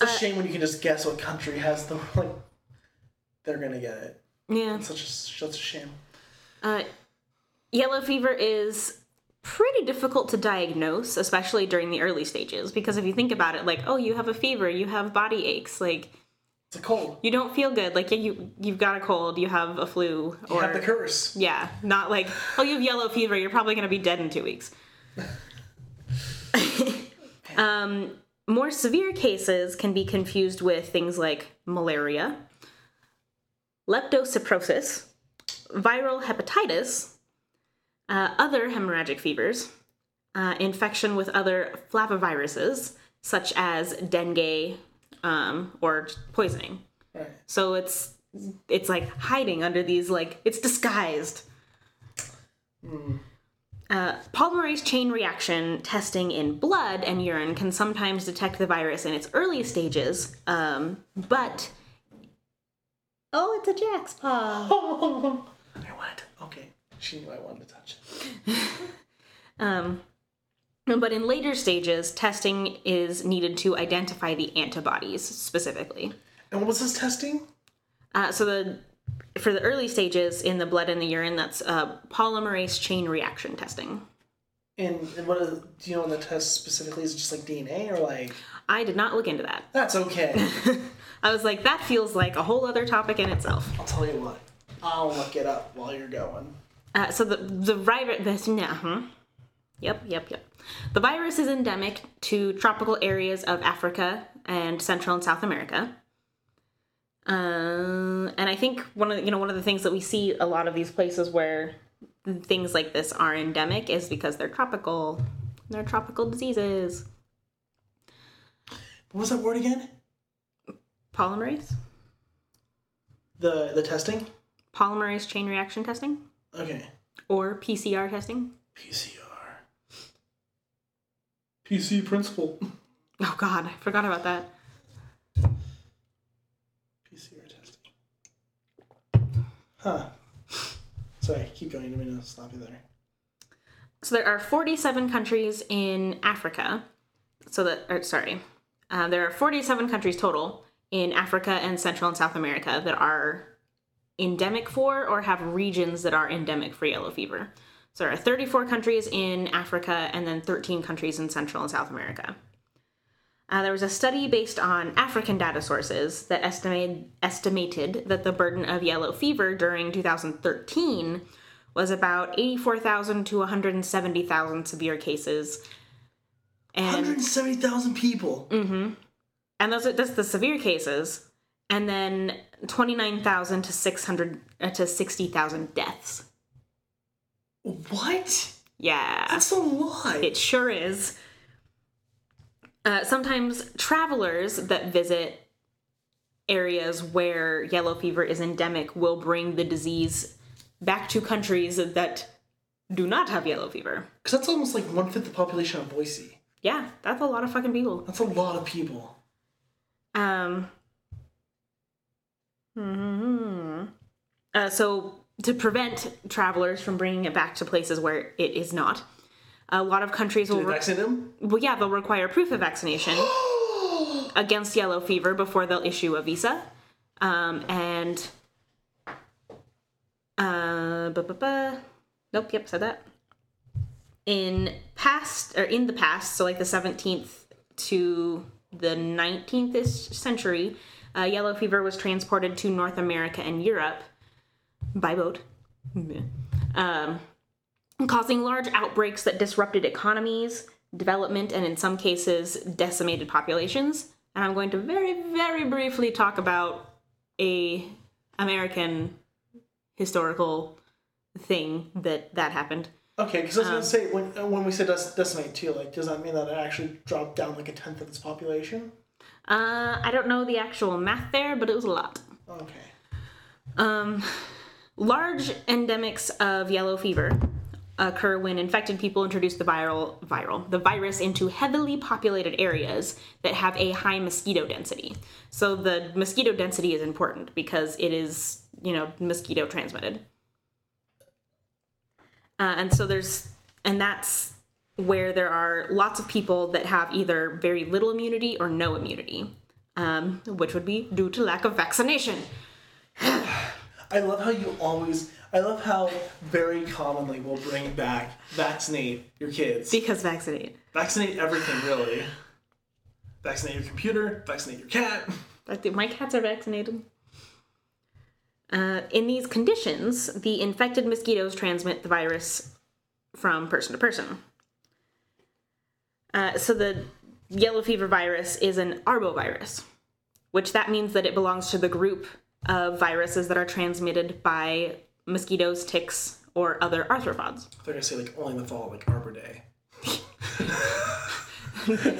It's a uh, shame when you can just guess what country has the, like, they're gonna get it. Yeah. It's such a, such a shame. Uh, yellow fever is... pretty difficult to diagnose, especially during the early stages, because if you think about it, like, oh, you have a fever, you have body aches, like... It's a cold. You don't feel good. Like, yeah, you, you've got a cold, you have a flu, or... You have the curse. Yeah, not like, oh, you have yellow fever, you're probably going to be dead in two weeks. um, more severe cases can be confused with things like malaria, leptospirosis, viral hepatitis... Uh, other hemorrhagic fevers, uh, infection with other flaviviruses, such as dengue um, or poisoning. Right. So it's it's like hiding under these, like, it's disguised. Mm. Uh, polymerase chain reaction testing in blood and urine can sometimes detect the virus in its early stages, um, but... Oh, it's a jack's paw. I want it. Okay. She knew I wanted to touch it. um, but in later stages, testing is needed to identify the antibodies specifically. And what was this testing? Uh, so the for the early stages in the blood and the urine, that's uh, polymerase chain reaction testing. And, and what is, do you know? On the test specifically, is it just like D N A or like? I did not look into that. That's okay. I was like, that feels like a whole other topic in itself. I'll tell you what. I'll look it up while you're going. Uh, so the the virus, no, huh? yep, yep, yep. The virus is endemic to tropical areas of Africa and Central and South America. Uh, and I think one of the, you know one of the things that we see a lot of these places where things like this are endemic is because they're tropical. They're tropical diseases. What was that word again? Polymerase. The the testing. Polymerase chain reaction testing. Okay. Or P C R testing. P C R. P C principle. Oh, God. I forgot about that. P C R testing. Huh. Sorry. Keep going. Let me not stop you there. So there are forty-seven countries in Africa. So that... Or, sorry. Uh, there are forty-seven countries total in Africa and Central and South America that are... endemic for or have regions that are endemic for yellow fever. So there are thirty-four countries in Africa and then thirteen countries in Central and South America. Uh, there was a study based on African data sources that estimate, estimated that the burden of yellow fever during two thousand thirteen was about eighty-four thousand to one hundred seventy thousand severe cases. And, one hundred seventy thousand people? Mm-hmm. And those are just the severe cases. And then twenty-nine thousand to six hundred uh, to sixty thousand deaths. What? Yeah. That's a lot. It sure is. Uh, sometimes travelers that visit areas where yellow fever is endemic will bring the disease back to countries that do not have yellow fever. Because that's almost like one-fifth the population of Boise. Yeah, that's a lot of fucking people. That's a lot of people. Um... Mm-hmm. Uh, so to prevent travelers from bringing it back to places where it is not, a lot of countries will... Do they re- vaccinate them? Well, yeah, they'll require proof of vaccination against yellow fever before they'll issue a visa. Um, and... Uh, nope, yep, said that. in past or in the past, so like the seventeenth to the nineteenth century, uh, yellow fever was transported to North America and Europe by boat, um, causing large outbreaks that disrupted economies, development, and in some cases decimated populations. And I'm going to very, very briefly talk about a American historical thing that that happened. Okay, because I was um, going to say, when when we say decimate too, like, does that mean that it actually dropped down like a tenth of its population? Uh, I don't know the actual math there, but it was a lot. Okay. Um, large endemics of yellow fever occur when infected people introduce the viral viral the virus into heavily populated areas that have a high mosquito density. So the mosquito density is important because it is, you know, mosquito transmitted. Uh, and so there's, and that's where there are lots of people that have either very little immunity or no immunity, um, which would be due to lack of vaccination. I love how you always, I love how very commonly we'll bring back vaccinate your kids. Because vaccinate. Vaccinate everything, really. Vaccinate your computer, vaccinate your cat. My cats are vaccinated. Uh, in these conditions, the infected mosquitoes transmit the virus from person to person. Uh, so the yellow fever virus is an arbovirus, which that means that it belongs to the group of viruses that are transmitted by mosquitoes, ticks, or other arthropods. They're going to say, like, only in the fall, like Arbor Day.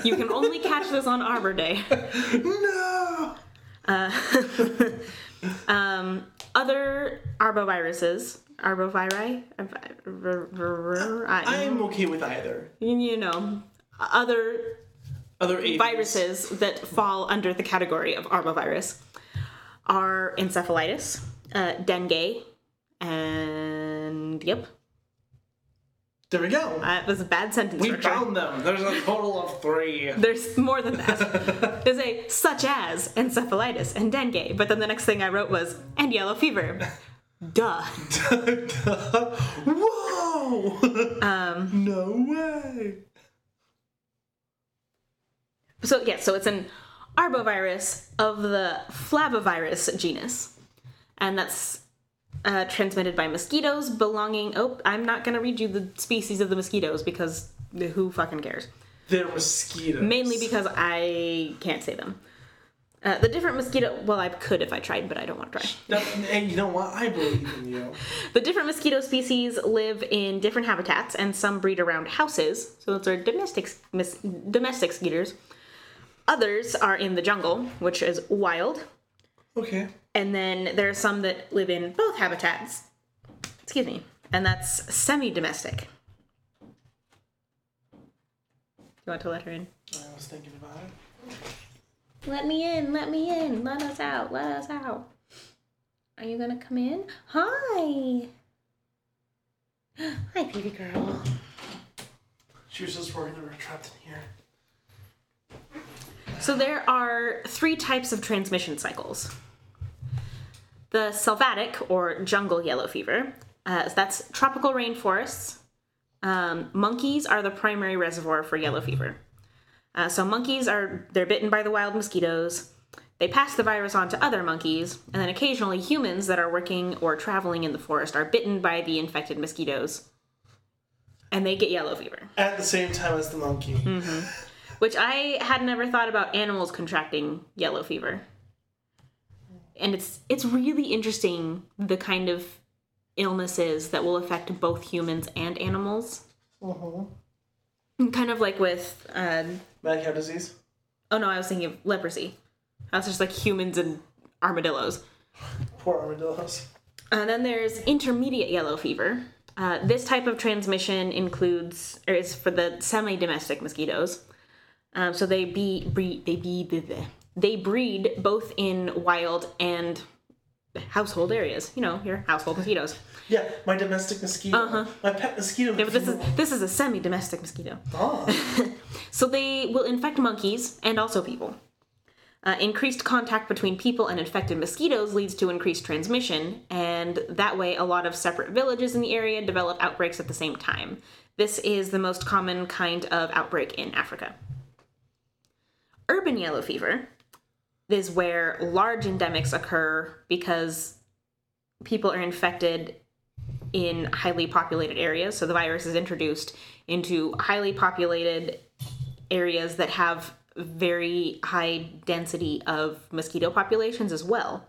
You can only catch this on Arbor Day. No! Uh, um, other arboviruses, arboviri? I am okay with either. You know, other, other viruses that fall under the category of arbovirus are encephalitis, uh, dengue, and yep. There we go. That was a bad sentence. We found them. There's a total of three. There's more than that. There's a such as encephalitis and dengue, but then the next thing I wrote was and yellow fever. Duh. Duh. Whoa. Um. No way. So yeah, so it's an arbovirus of the flavivirus genus, and that's. Uh, transmitted by mosquitoes belonging... Oh, I'm not going to read you the species of the mosquitoes because who fucking cares? They're mosquitoes. Mainly because I can't say them. Uh, the different mosquito... Well, I could if I tried, but I don't want to try. That, and you know what? I believe in you. The different mosquito species live in different habitats, and some breed around houses. So those are domestic, mis- domestic skeeters. Others are in the jungle, which is wild. Okay. And then there are some that live in both habitats. Excuse me. And that's semi-domestic. Do you want to let her in? I was thinking about it. Let me in. Let me in. Let us out. Let us out. Are you going to come in? Hi. Hi, baby girl. She was just worried that we were trapped in here. So there are three types of transmission cycles. The sylvatic, or jungle yellow fever, uh, that's tropical rainforests. Um, monkeys are the primary reservoir for yellow fever. Uh, so monkeys are, they're bitten by the wild mosquitoes. They pass the virus on to other monkeys. And then occasionally humans that are working or traveling in the forest are bitten by the infected mosquitoes. And they get yellow fever. At the same time as the monkey. Mm-hmm. Which I had never thought about animals contracting yellow fever. And it's it's really interesting the kind of illnesses that will affect both humans and animals. Mm-hmm. Kind of like with... Uh, mad cow disease? Oh, no, I was thinking of leprosy. That's just like humans and armadillos. Poor armadillos. And then there's intermediate yellow fever. Uh, this type of transmission includes... or is for the semi-domestic mosquitoes. Um, so they be... be they be... be, be. They breed both in wild and household areas. You know, your household mosquitoes. Yeah, my domestic mosquito. Uh-huh. My pet mosquito. Yeah, but this is this is a semi-domestic mosquito. Oh. So they will infect monkeys and also people. Uh, increased contact between people and infected mosquitoes leads to increased transmission, and that way a lot of separate villages in the area develop outbreaks at the same time. This is the most common kind of outbreak in Africa. Urban yellow fever is where large endemics occur because people are infected in highly populated areas. So the virus is introduced into highly populated areas that have very high density of mosquito populations as well.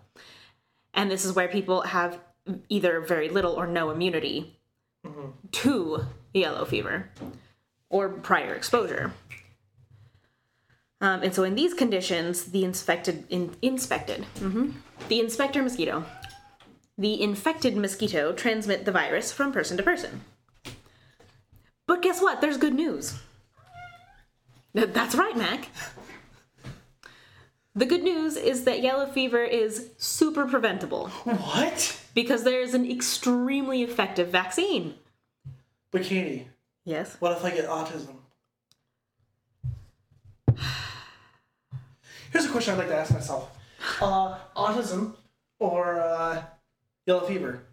And this is where people have either very little or no immunity mm-hmm. to yellow fever or prior exposure. Um, and so in these conditions, the infected, in, inspected, mm-hmm. the inspector mosquito, the infected mosquito transmit the virus from person to person. But guess what? There's good news. That's right, Mac. The good news is that yellow fever is super preventable. What? Because there is an extremely effective vaccine. But Katie. Yes? What if I get autism? Here's a question I'd like to ask myself. Uh, autism or uh, yellow fever?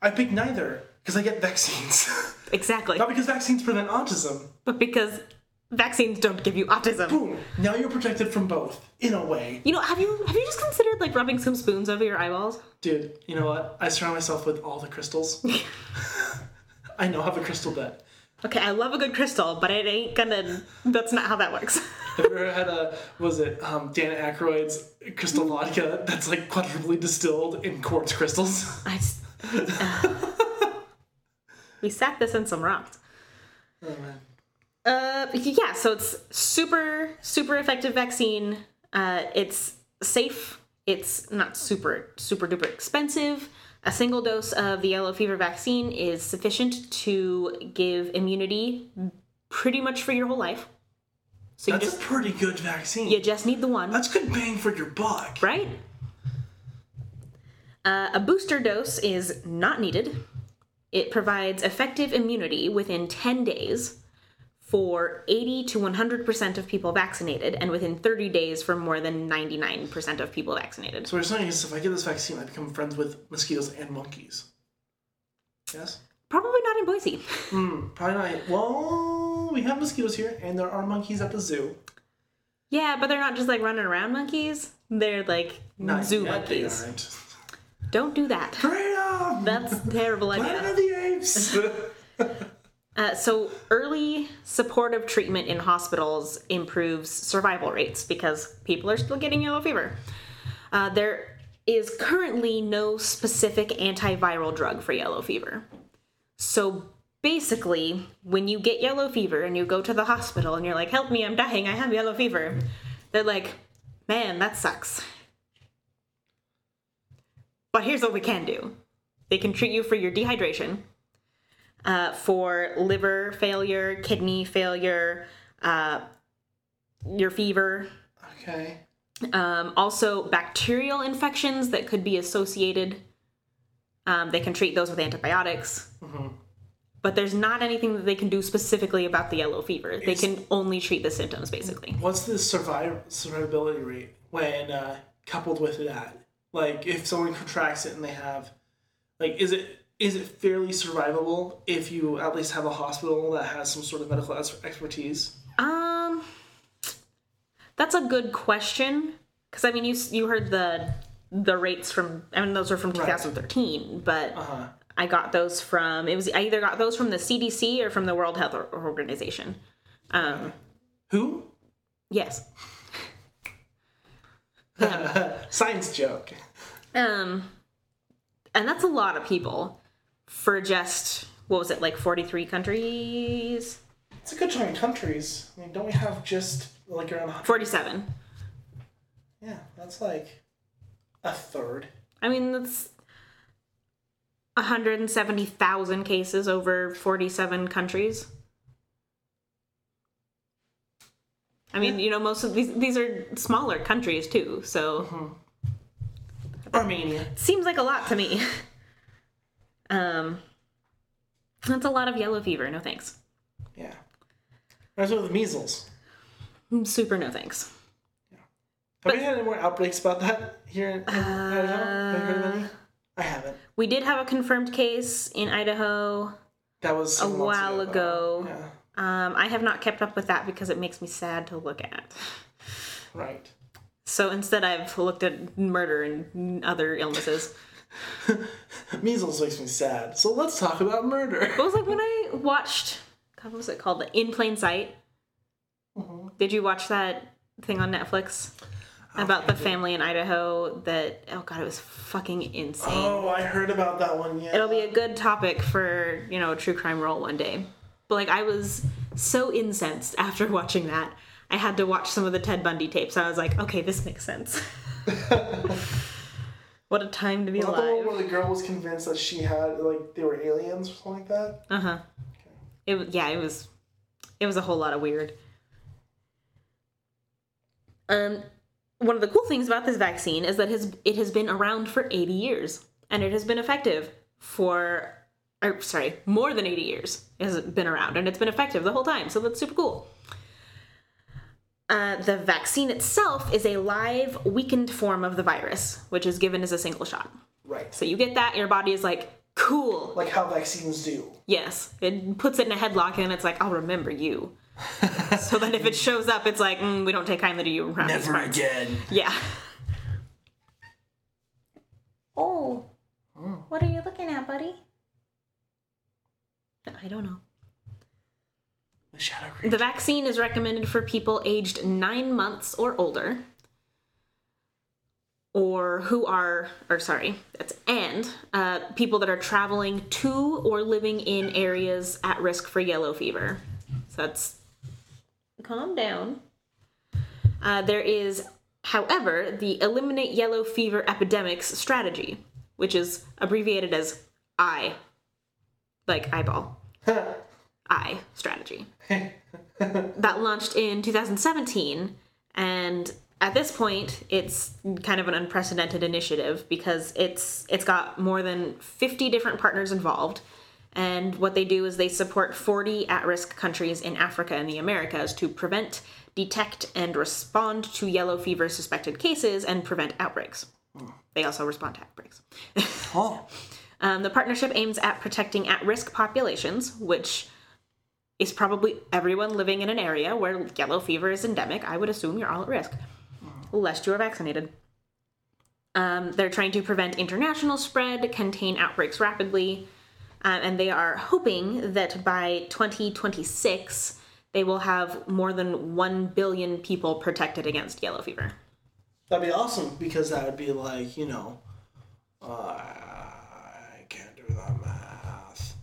I pick neither because I get vaccines. Exactly. Not because vaccines prevent autism. But because... vaccines don't give you autism. Boom. Now you're protected from both, in a way. You know, have you have you just considered, like, rubbing some spoons over your eyeballs? Dude, you know what? I surround myself with all the crystals. I now have a crystal bed. Okay, I love a good crystal, but it ain't gonna... That's not how that works. Have you ever had a... What was it? Um, Dan Aykroyd's crystal vodka that's, like, quadruply distilled in quartz crystals? I just... Uh, we sat this in some rocks. Oh, man. Uh, yeah, so it's super, super effective vaccine. Uh, it's safe. It's not super, super duper expensive. A single dose of the yellow fever vaccine is sufficient to give immunity pretty much for your whole life. So That's you just, a pretty good vaccine. You just need the one. That's good bang for your buck. Right? Uh, a booster dose is not needed. It provides effective immunity within ten days. For eighty to one hundred percent of people vaccinated, and within thirty days for more than ninety-nine percent of people vaccinated. So what you're saying is if I get this vaccine, I become friends with mosquitoes and monkeys. Yes? Probably not in Boise. Mm, probably not. Well, we have mosquitoes here, and there are monkeys at the zoo. Yeah, but they're not just, like, running around monkeys. They're, like, not zoo monkeys. They aren't. Don't do that. Freedom! That's a terrible idea. Planet of the Apes! Uh, so early supportive treatment in hospitals improves survival rates because people are still getting yellow fever. Uh, there is currently no specific antiviral drug for yellow fever. So basically, when you get yellow fever and you go to the hospital and you're like, help me, I'm dying, I have yellow fever. They're like, man, that sucks. But here's what we can do. They can treat you for your dehydration. Uh, for liver failure, kidney failure, uh, your fever. Okay. Um, also, bacterial infections that could be associated. Um, they can treat those with antibiotics. Mm-hmm. But there's not anything that they can do specifically about the yellow fever. It's, they can only treat the symptoms, basically. What's the surviv- survivability rate when uh, coupled with that? Like, if someone contracts it and they have... Like, is it... Is it fairly survivable if you at least have a hospital that has some sort of medical expertise? Um, that's a good question. Because, I mean, you you heard the the rates from, I mean, those are from twenty thirteen, right. But uh-huh. I got those from, it was I either got those from the C D C or from the World Health Organization. Um, uh, who? Yes. um, Science joke. Um, and that's a lot of people. For just, what was it, like forty-three countries? It's a good chunk of countries. I mean, don't we have just, like, around... forty-seven. Yeah, that's like a third. I mean, that's one hundred seventy thousand cases over forty-seven countries. I mean, yeah. You know, most of these, these are smaller countries, too, so... Mm-hmm. Armenia. Seems like a lot to me. Um, that's a lot of yellow fever. No thanks. Yeah. That's with measles. Super no thanks. Yeah. Have but, we had any more outbreaks about that here in, in uh, Idaho? Have you heard of any? I haven't. We did have a confirmed case in Idaho. That was a while ago. ago. Yeah. Um, I have not kept up with that because it makes me sad to look at. Right. So instead, I've looked at murder and other illnesses. Measles makes me sad. So let's talk about murder. It was like when I watched, God, what was it called? The In Plain Sight. Mm-hmm. Did you watch that thing on Netflix? About the family in Idaho that, oh God, it was fucking insane. Oh, I heard about that one, yeah. It'll be a good topic for, you know, a true crime roll one day. But, like, I was so incensed after watching that. I had to watch some of the Ted Bundy tapes. I was like, okay, this makes sense. What a time to be alive. Not the one where the girl was convinced that she had, like, they were aliens or something like that? Uh-huh. Okay. It, yeah, it was, it was a whole lot of weird. Um... One of the cool things about this vaccine is that his, it has been around for eighty years, and it has been effective for, or sorry, more than eighty years it has been around, and it's been effective the whole time, so that's super cool. Uh, the vaccine itself is a live, weakened form of the virus, which is given as a single shot. Right. So you get that, and your body is like, cool. Like how vaccines do. Yes. It puts it in a headlock, and it's like, I'll remember you. So that if it shows up, it's like, mm, we don't take kindly to you around these parts. Never again. Yeah. Oh. Mm. What are you looking at, buddy? I don't know. The shadow creature. The vaccine is recommended for people aged nine months or older. Or who are, or sorry, that's and, uh, people that are traveling to or living in areas at risk for yellow fever. So that's... Calm down. Uh, there is, however, the Eliminate Yellow Fever Epidemics strategy, which is abbreviated as I, like eyeball. I strategy. That launched in two thousand seventeen, and at this point, it's kind of an unprecedented initiative because it's it's got more than fifty different partners involved. And what they do is they support forty at-risk countries in Africa and the Americas to prevent, detect, and respond to yellow fever suspected cases and prevent outbreaks. Mm. They also respond to outbreaks. Oh. um, the partnership aims at protecting at-risk populations, which is probably everyone living in an area where yellow fever is endemic. I would assume you're all at risk, mm. lest you are vaccinated. Um, they're trying to prevent international spread, contain outbreaks rapidly... Um, and they are hoping that by twenty twenty-six, they will have more than one billion people protected against yellow fever. That'd be awesome, because that would be like, you know, uh, I can't do the math.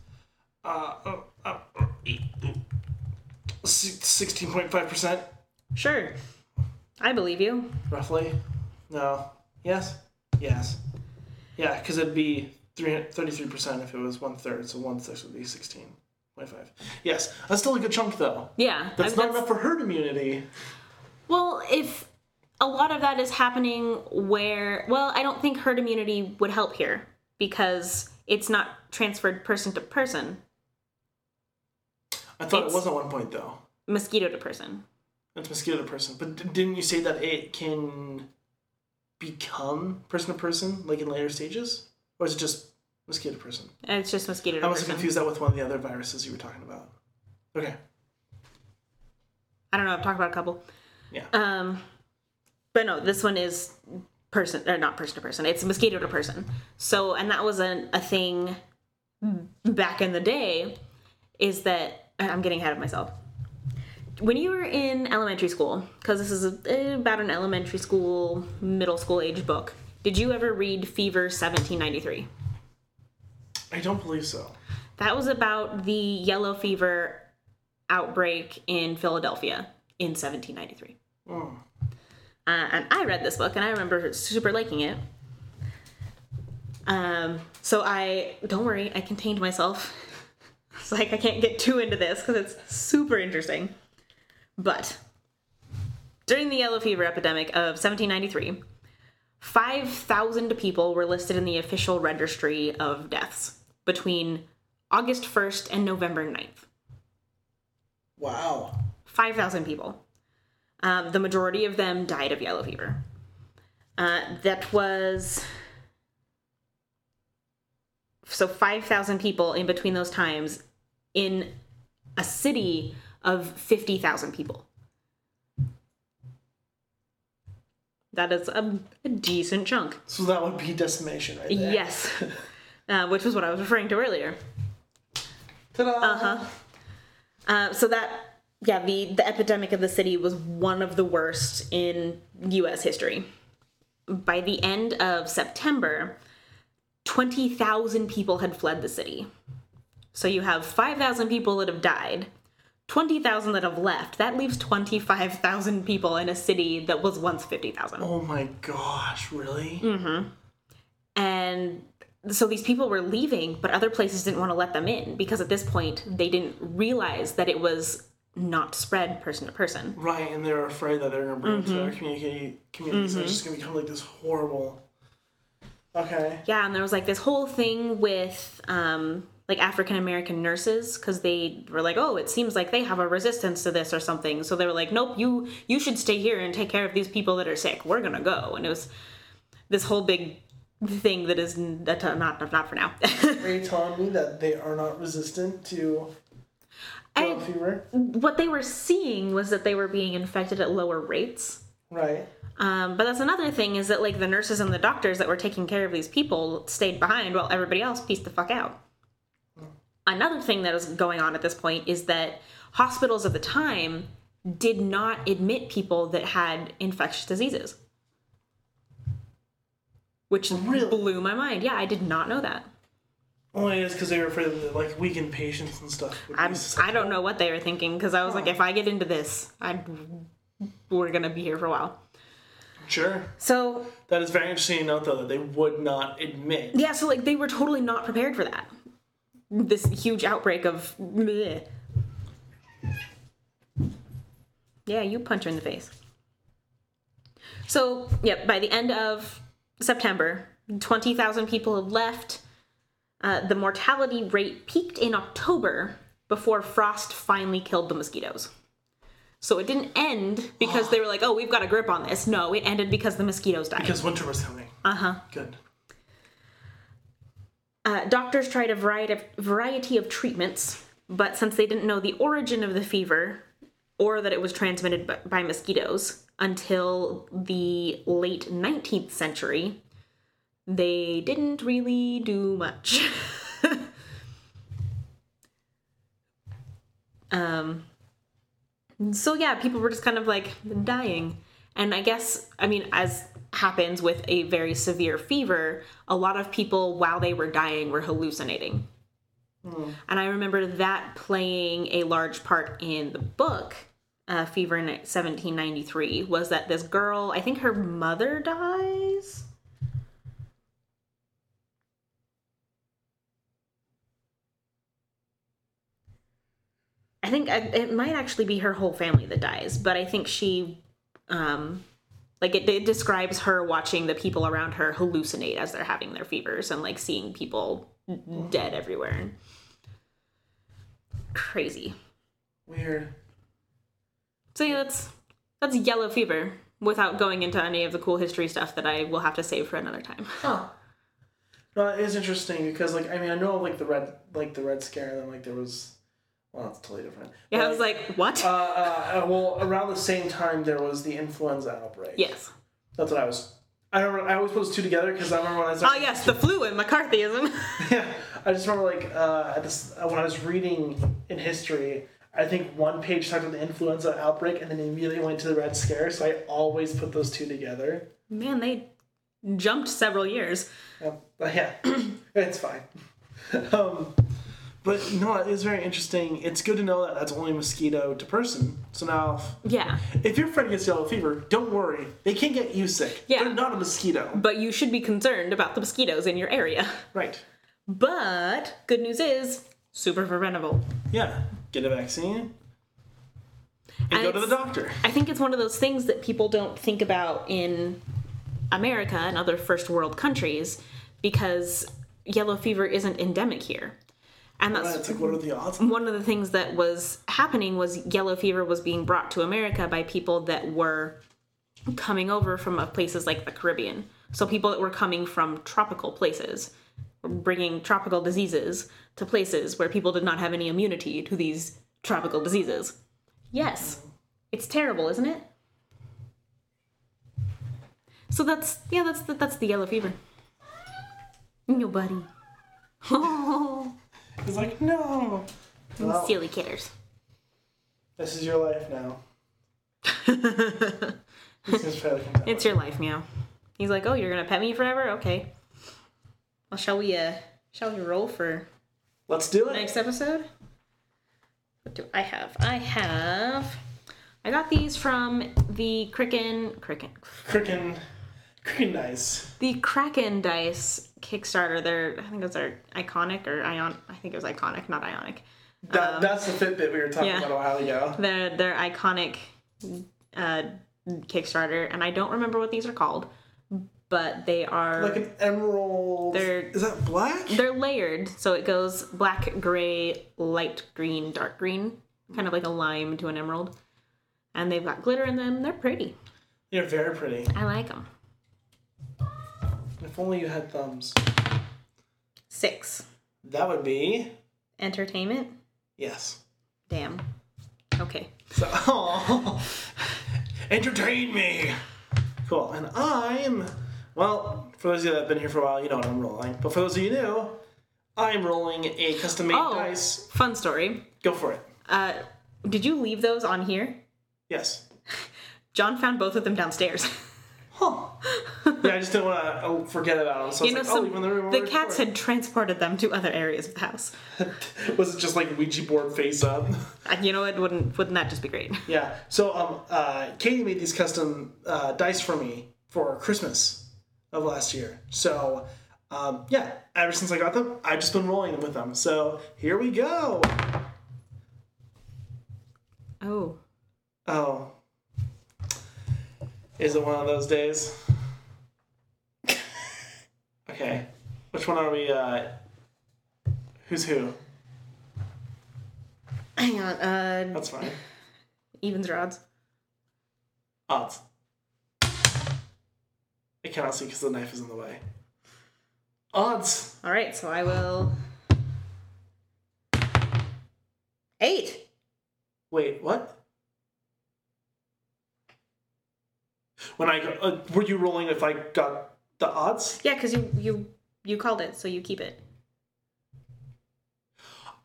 Uh, oh, oh, oh, sixteen point five percent? Sure. I believe you. Roughly? No. Yes? Yes. Yeah, because it'd be... thirty-three percent if it was one-third, so one-sixth would be sixteen point five. Yes, that's still a good chunk, though. Yeah. That's I mean, not that's... enough for herd immunity. Well, if a lot of that is happening where... Well, I don't think herd immunity would help here, because it's not transferred person to person. I thought it's it was at one point, though. Mosquito to person. It's mosquito to person, but d- didn't you say that it can become person to person, like in later stages? Or is it just mosquito person? It's just mosquito person. I must have confused that with one of the other viruses you were talking about. Okay. I don't know. I've talked about a couple. Yeah. Um, but no, this one is person, or not person to person. It's mosquito to person. So, and that was a, a thing back in the day is that, I'm getting ahead of myself. When you were in elementary school, because this is a, about an elementary school, middle school age book, did you ever read Fever seventeen ninety-three? I don't believe so. That was about the yellow fever outbreak in Philadelphia in seventeen ninety-three. Oh. Uh, and I read this book, and I remember super liking it. Um, so I, don't worry, I contained myself. It's like I can't get too into this because it's super interesting. But during the yellow fever epidemic of seventeen ninety-three... five thousand people were listed in the official registry of deaths between August first and November ninth. Wow. five thousand people. Um, the majority of them died of yellow fever. Uh, that was... So five thousand people in between those times in a city of fifty thousand people. That is a, a decent chunk. So that would be decimation right there. Yes. uh, which was what I was referring to earlier. Ta-da! Uh-huh. Uh, so that, yeah, the, the epidemic of the city was one of the worst in U S history. By the end of September, twenty thousand people had fled the city. So you have five thousand people that have died, twenty thousand that have left. That leaves twenty-five thousand people in a city that was once fifty thousand. Oh my gosh, really? Mm-hmm. And so these people were leaving, but other places didn't want to let them in because at this point they didn't realize that it was not spread person to person. Right, and they're afraid that they're going to bring mm-hmm. it to their community, community mm-hmm. so it's just going to become like this horrible... Okay. Yeah, and there was like this whole thing with... Um, like African-American nurses, because they were like, oh, it seems like they have a resistance to this or something. So they were like, nope, you you should stay here and take care of these people that are sick. We're going to go. And it was this whole big thing that is not not, not for now. Are you telling me that they are not resistant to yellow fever? What they were seeing was that they were being infected at lower rates. Right. Um, but that's another thing is that like the nurses and the doctors that were taking care of these people stayed behind while everybody else pieced the fuck out. Another thing that was going on at this point is that hospitals at the time did not admit people that had infectious diseases. Which really? Blew my mind. Yeah, I did not know that. Only it's because they were afraid that, like, weakened patients and stuff. I'm, I don't know what they were thinking, because I was huh. like, if I get into this, I we're going to be here for a while. Sure. So... That is very interesting to note, though, that they would not admit. Yeah, so, like, they were totally not prepared for that. This huge outbreak of... Bleh. Yeah, you punch her in the face. So, yep, yeah, by the end of September, twenty thousand people had left. Uh, the mortality rate peaked in October before frost finally killed the mosquitoes. So it didn't end because they were like, oh, we've got a grip on this. No, it ended because the mosquitoes died. Because winter was coming. Uh-huh. Good. Uh, doctors tried a variety of, variety of treatments, but since they didn't know the origin of the fever or that it was transmitted by, by mosquitoes until the late nineteenth century, they didn't really do much. um, so yeah, people were just kind of like dying. And I guess, I mean, as happens with a very severe fever, a lot of people, while they were dying, were hallucinating. Mm. And I remember that playing a large part in the book, uh, Fever in seventeen ninety-three, was that this girl, I think her mother dies? I think I, it might actually be her whole family that dies, but I think she... Um, like, it, it describes her watching the people around her hallucinate as they're having their fevers and, like, seeing people dead everywhere. Crazy. Weird. So, yeah, that's, that's yellow fever without going into any of the cool history stuff that I will have to save for another time. Huh. Well, it is interesting because, like, I mean, I know, like, the Red, like, the Red Scare and then, like, there was... Well, that's totally different. Yeah, but, I was like, what? Uh, uh, well, around the same time, there was the influenza outbreak. Yes. That's what I was... I don't. I always put those two together, because I remember when I... Started, oh, yes, the flu and McCarthyism. Yeah. I just remember, like, uh, at this, when I was reading in history, I think one page talked about the influenza outbreak, and then immediately went to the Red Scare, so I always put those two together. Man, they jumped several years. Yeah. But yeah. It's fine. Um... But, no, it is very interesting. It's good to know that that's only mosquito to person. So now... Yeah. If your friend gets yellow fever, don't worry. They can get you sick. Yeah. They're not a mosquito. But you should be concerned about the mosquitoes in your area. Right. But, good news is, super preventable. Yeah. Get a vaccine. And, and go to the doctor. I think it's one of those things that people don't think about in America and other first world countries because yellow fever isn't endemic here. And that's right, it's like, what are the odds? One of the things that was happening was yellow fever was being brought to America by people that were coming over from places like the Caribbean. So people that were coming from tropical places were bringing tropical diseases to places where people did not have any immunity to these tropical diseases. Yes. It's terrible, isn't it? So that's, yeah, that's the, that's the yellow fever. In your buddy. Oh. He's like, no. Well, silly kidders. This is your life now. It's your life, meow. He's like, oh, you're going to pet me forever? Okay. Well, shall we, uh, shall we roll for... Let's do it. Next episode? What do I have? I have... I got these from the Kraken... Kraken... Kraken... Kraken Dice. The Kraken Dice Kickstarter. They're, I think those are Iconic or Ion... I think it was Iconic, not Ionic. That, um, that's the Fitbit we were talking yeah, about a while ago. They're, they're Iconic uh, Kickstarter, and I don't remember what these are called, but they are... Like an emerald... They're, is that black? They're layered, so it goes black, gray, light green, dark green. Kind of like a lime to an emerald. And they've got glitter in them. They're pretty. They're very pretty. I like them. If only you had thumbs. Six. That would be... Entertainment? Yes. Damn. Okay. So, oh, entertain me! Cool. And I'm... Well, for those of you that have been here for a while, you know what I'm rolling. But for those of you new, I'm rolling a custom-made oh, dice. Fun story. Go for it. Uh, did you leave those on here? Yes. John found both of them downstairs. Huh. Yeah, I just didn't want to oh, forget about them. So you know, like, so oh, the, room the cats had transported them to other areas of the house. Was it just like Ouija board face up? You know, it wouldn't. Wouldn't that just be great? Yeah. So, um, uh, Katie made these custom uh, dice for me for Christmas of last year. So, um, yeah, ever since I got them, I've just been rolling with them. So here we go. Oh. Oh. Is it one of those days? Okay. Which one are we, uh... Who's who? Hang on, uh... That's fine. Evens or odds? Odds. I cannot see because the knife is in the way. Odds! Alright, so I will... Eight! Wait, what? When I uh, were you rolling if I got the odds? Yeah, because you, you you called it, so you keep it.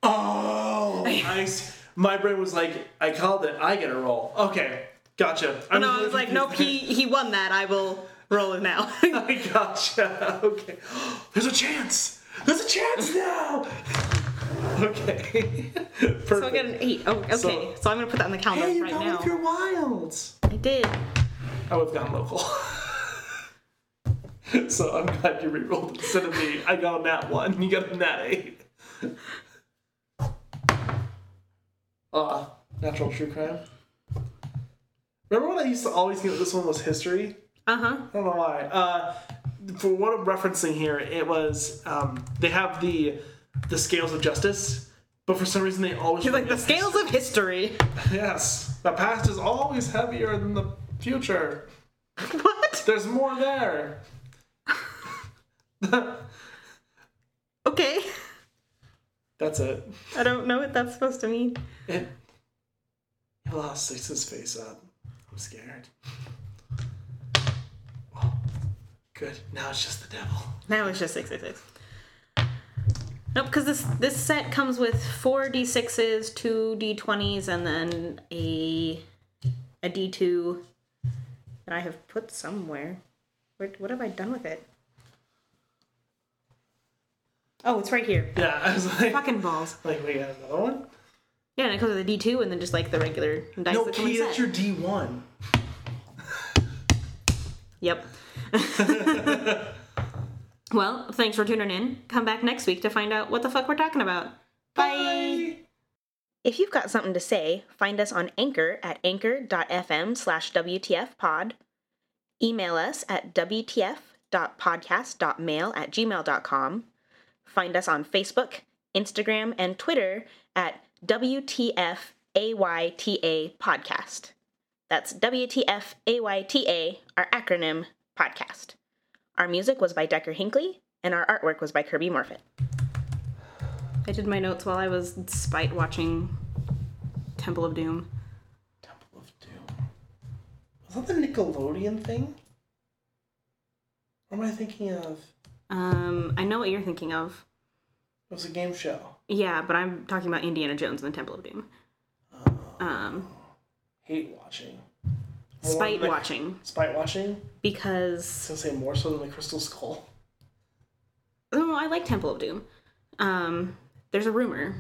Oh, I, my brain was like, I called it, I get a roll. Okay, gotcha. I'm no, I was like, nope, he, he won that. I will roll it now. I gotcha. Okay, there's a chance. There's a chance now. Okay. Perfect. So I got an eight. Oh, okay. So, so I'm gonna put that on the calendar hey, right now. Hey, you got your wilds. I did. I would have gone local. So I'm glad you re-rolled instead of me. I got a nat one. You got a nat eight. Ah, natural true crime. Remember when I used to always think that this one was history? Uh-huh. I don't know why. Uh, for what I'm referencing here, it was, um, they have the the scales of justice, but for some reason they always... You're like, the scales history. of history. Yes. The past is always heavier than the future. What? There's more there. Okay. That's it. I don't know what that's supposed to mean. It lost Six's face up. I'm scared. Oh, good. Now it's just the devil. Now it's just six six six. Nope, because this this set comes with four d sixes, two d twenties, and then a a d two. That I have put somewhere. What, what have I done with it? Oh, it's right here. Yeah, I was like... Fucking balls. Like, we got another one? Yeah, and it comes with a D two and then just, like, the regular dice no, that comes in. No, Katie, that's your D one. Yep. Well, thanks for tuning in. Come back next week to find out what the fuck we're talking about. Bye! Bye. If you've got something to say, find us on Anchor at anchor.fm slash WTFpod. Email us at wtf.podcast.mail at gmail.com. Find us on Facebook, Instagram, and Twitter at WTFAYTA Podcast. That's W T F A Y T A, our acronym, podcast. Our music was by Decker Hinckley, and our artwork was by Kirby Morfitt. I did my notes while I was spite watching Temple of Doom. Temple of Doom. Was that the Nickelodeon thing? What am I thinking of? Um, I know what you're thinking of. It was a game show. Yeah, but I'm talking about Indiana Jones and the Temple of Doom. Oh. Um, hate watching. More spite the, watching. Spite watching? Because... I was going to say more so than the Crystal Skull. No, I like Temple of Doom. Um, there's a rumor.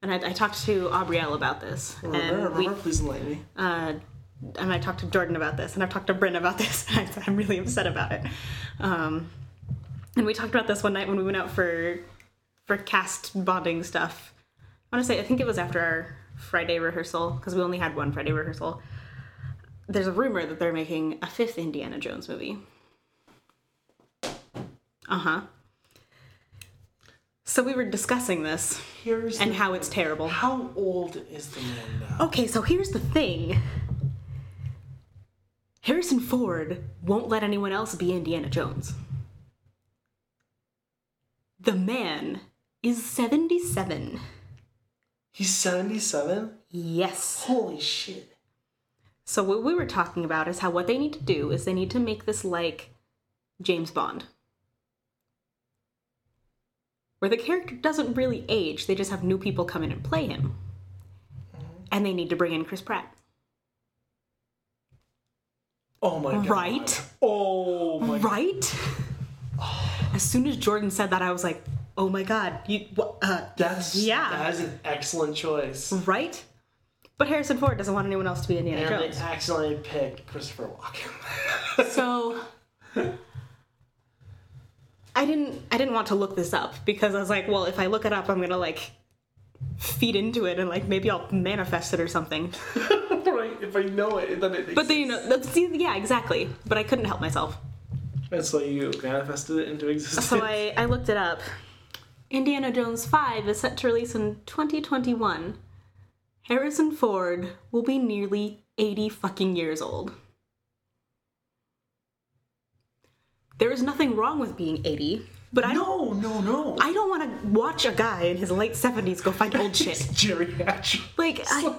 And I, I talked to Aubrielle about this. Rumor, and rumor, we, please enlighten me. Uh, and I talked to Jordan about this. And I've talked to Brynn about this. And I'm really upset about it. Um, and we talked about this one night when we went out for for cast bonding stuff. I want to say, I think it was after our Friday rehearsal, because we only had one Friday rehearsal. There's a rumor that they're making a fifth Indiana Jones movie. Uh-huh. So we were discussing this here's and how it's terrible. How old is the man now? Okay, so here's the thing. Harrison Ford won't let anyone else be Indiana Jones. The man is seventy-seven. He's seventy-seven? Yes. Holy shit. So what we were talking about is how what they need to do is they need to make this like James Bond. Where the character doesn't really age, they just have new people come in and play him. And they need to bring in Chris Pratt. Oh my god. Right? Oh my god. Right? Oh. As soon as Jordan said that, I was like, oh my god. You, uh, That's, yeah. That is an excellent choice. Right? But Harrison Ford doesn't want anyone else to be Indiana and Jones. And they accidentally picked Christopher Walken. So... I didn't I didn't want to look this up because I was like, well, if I look it up, I'm going to, like, feed into it and, like, maybe I'll manifest it or something. Right. If I know it, then it exists. But then, you know, see, yeah, exactly. But I couldn't help myself. And so you manifested it into existence. So I, I looked it up. Indiana Jones five is set to release in twenty twenty-one. Harrison Ford will be nearly eighty fucking years old. There is nothing wrong with being eighty, but I no, no, no. I don't want to watch a guy in his late seventies go find old shit. Geriatric. Like, I,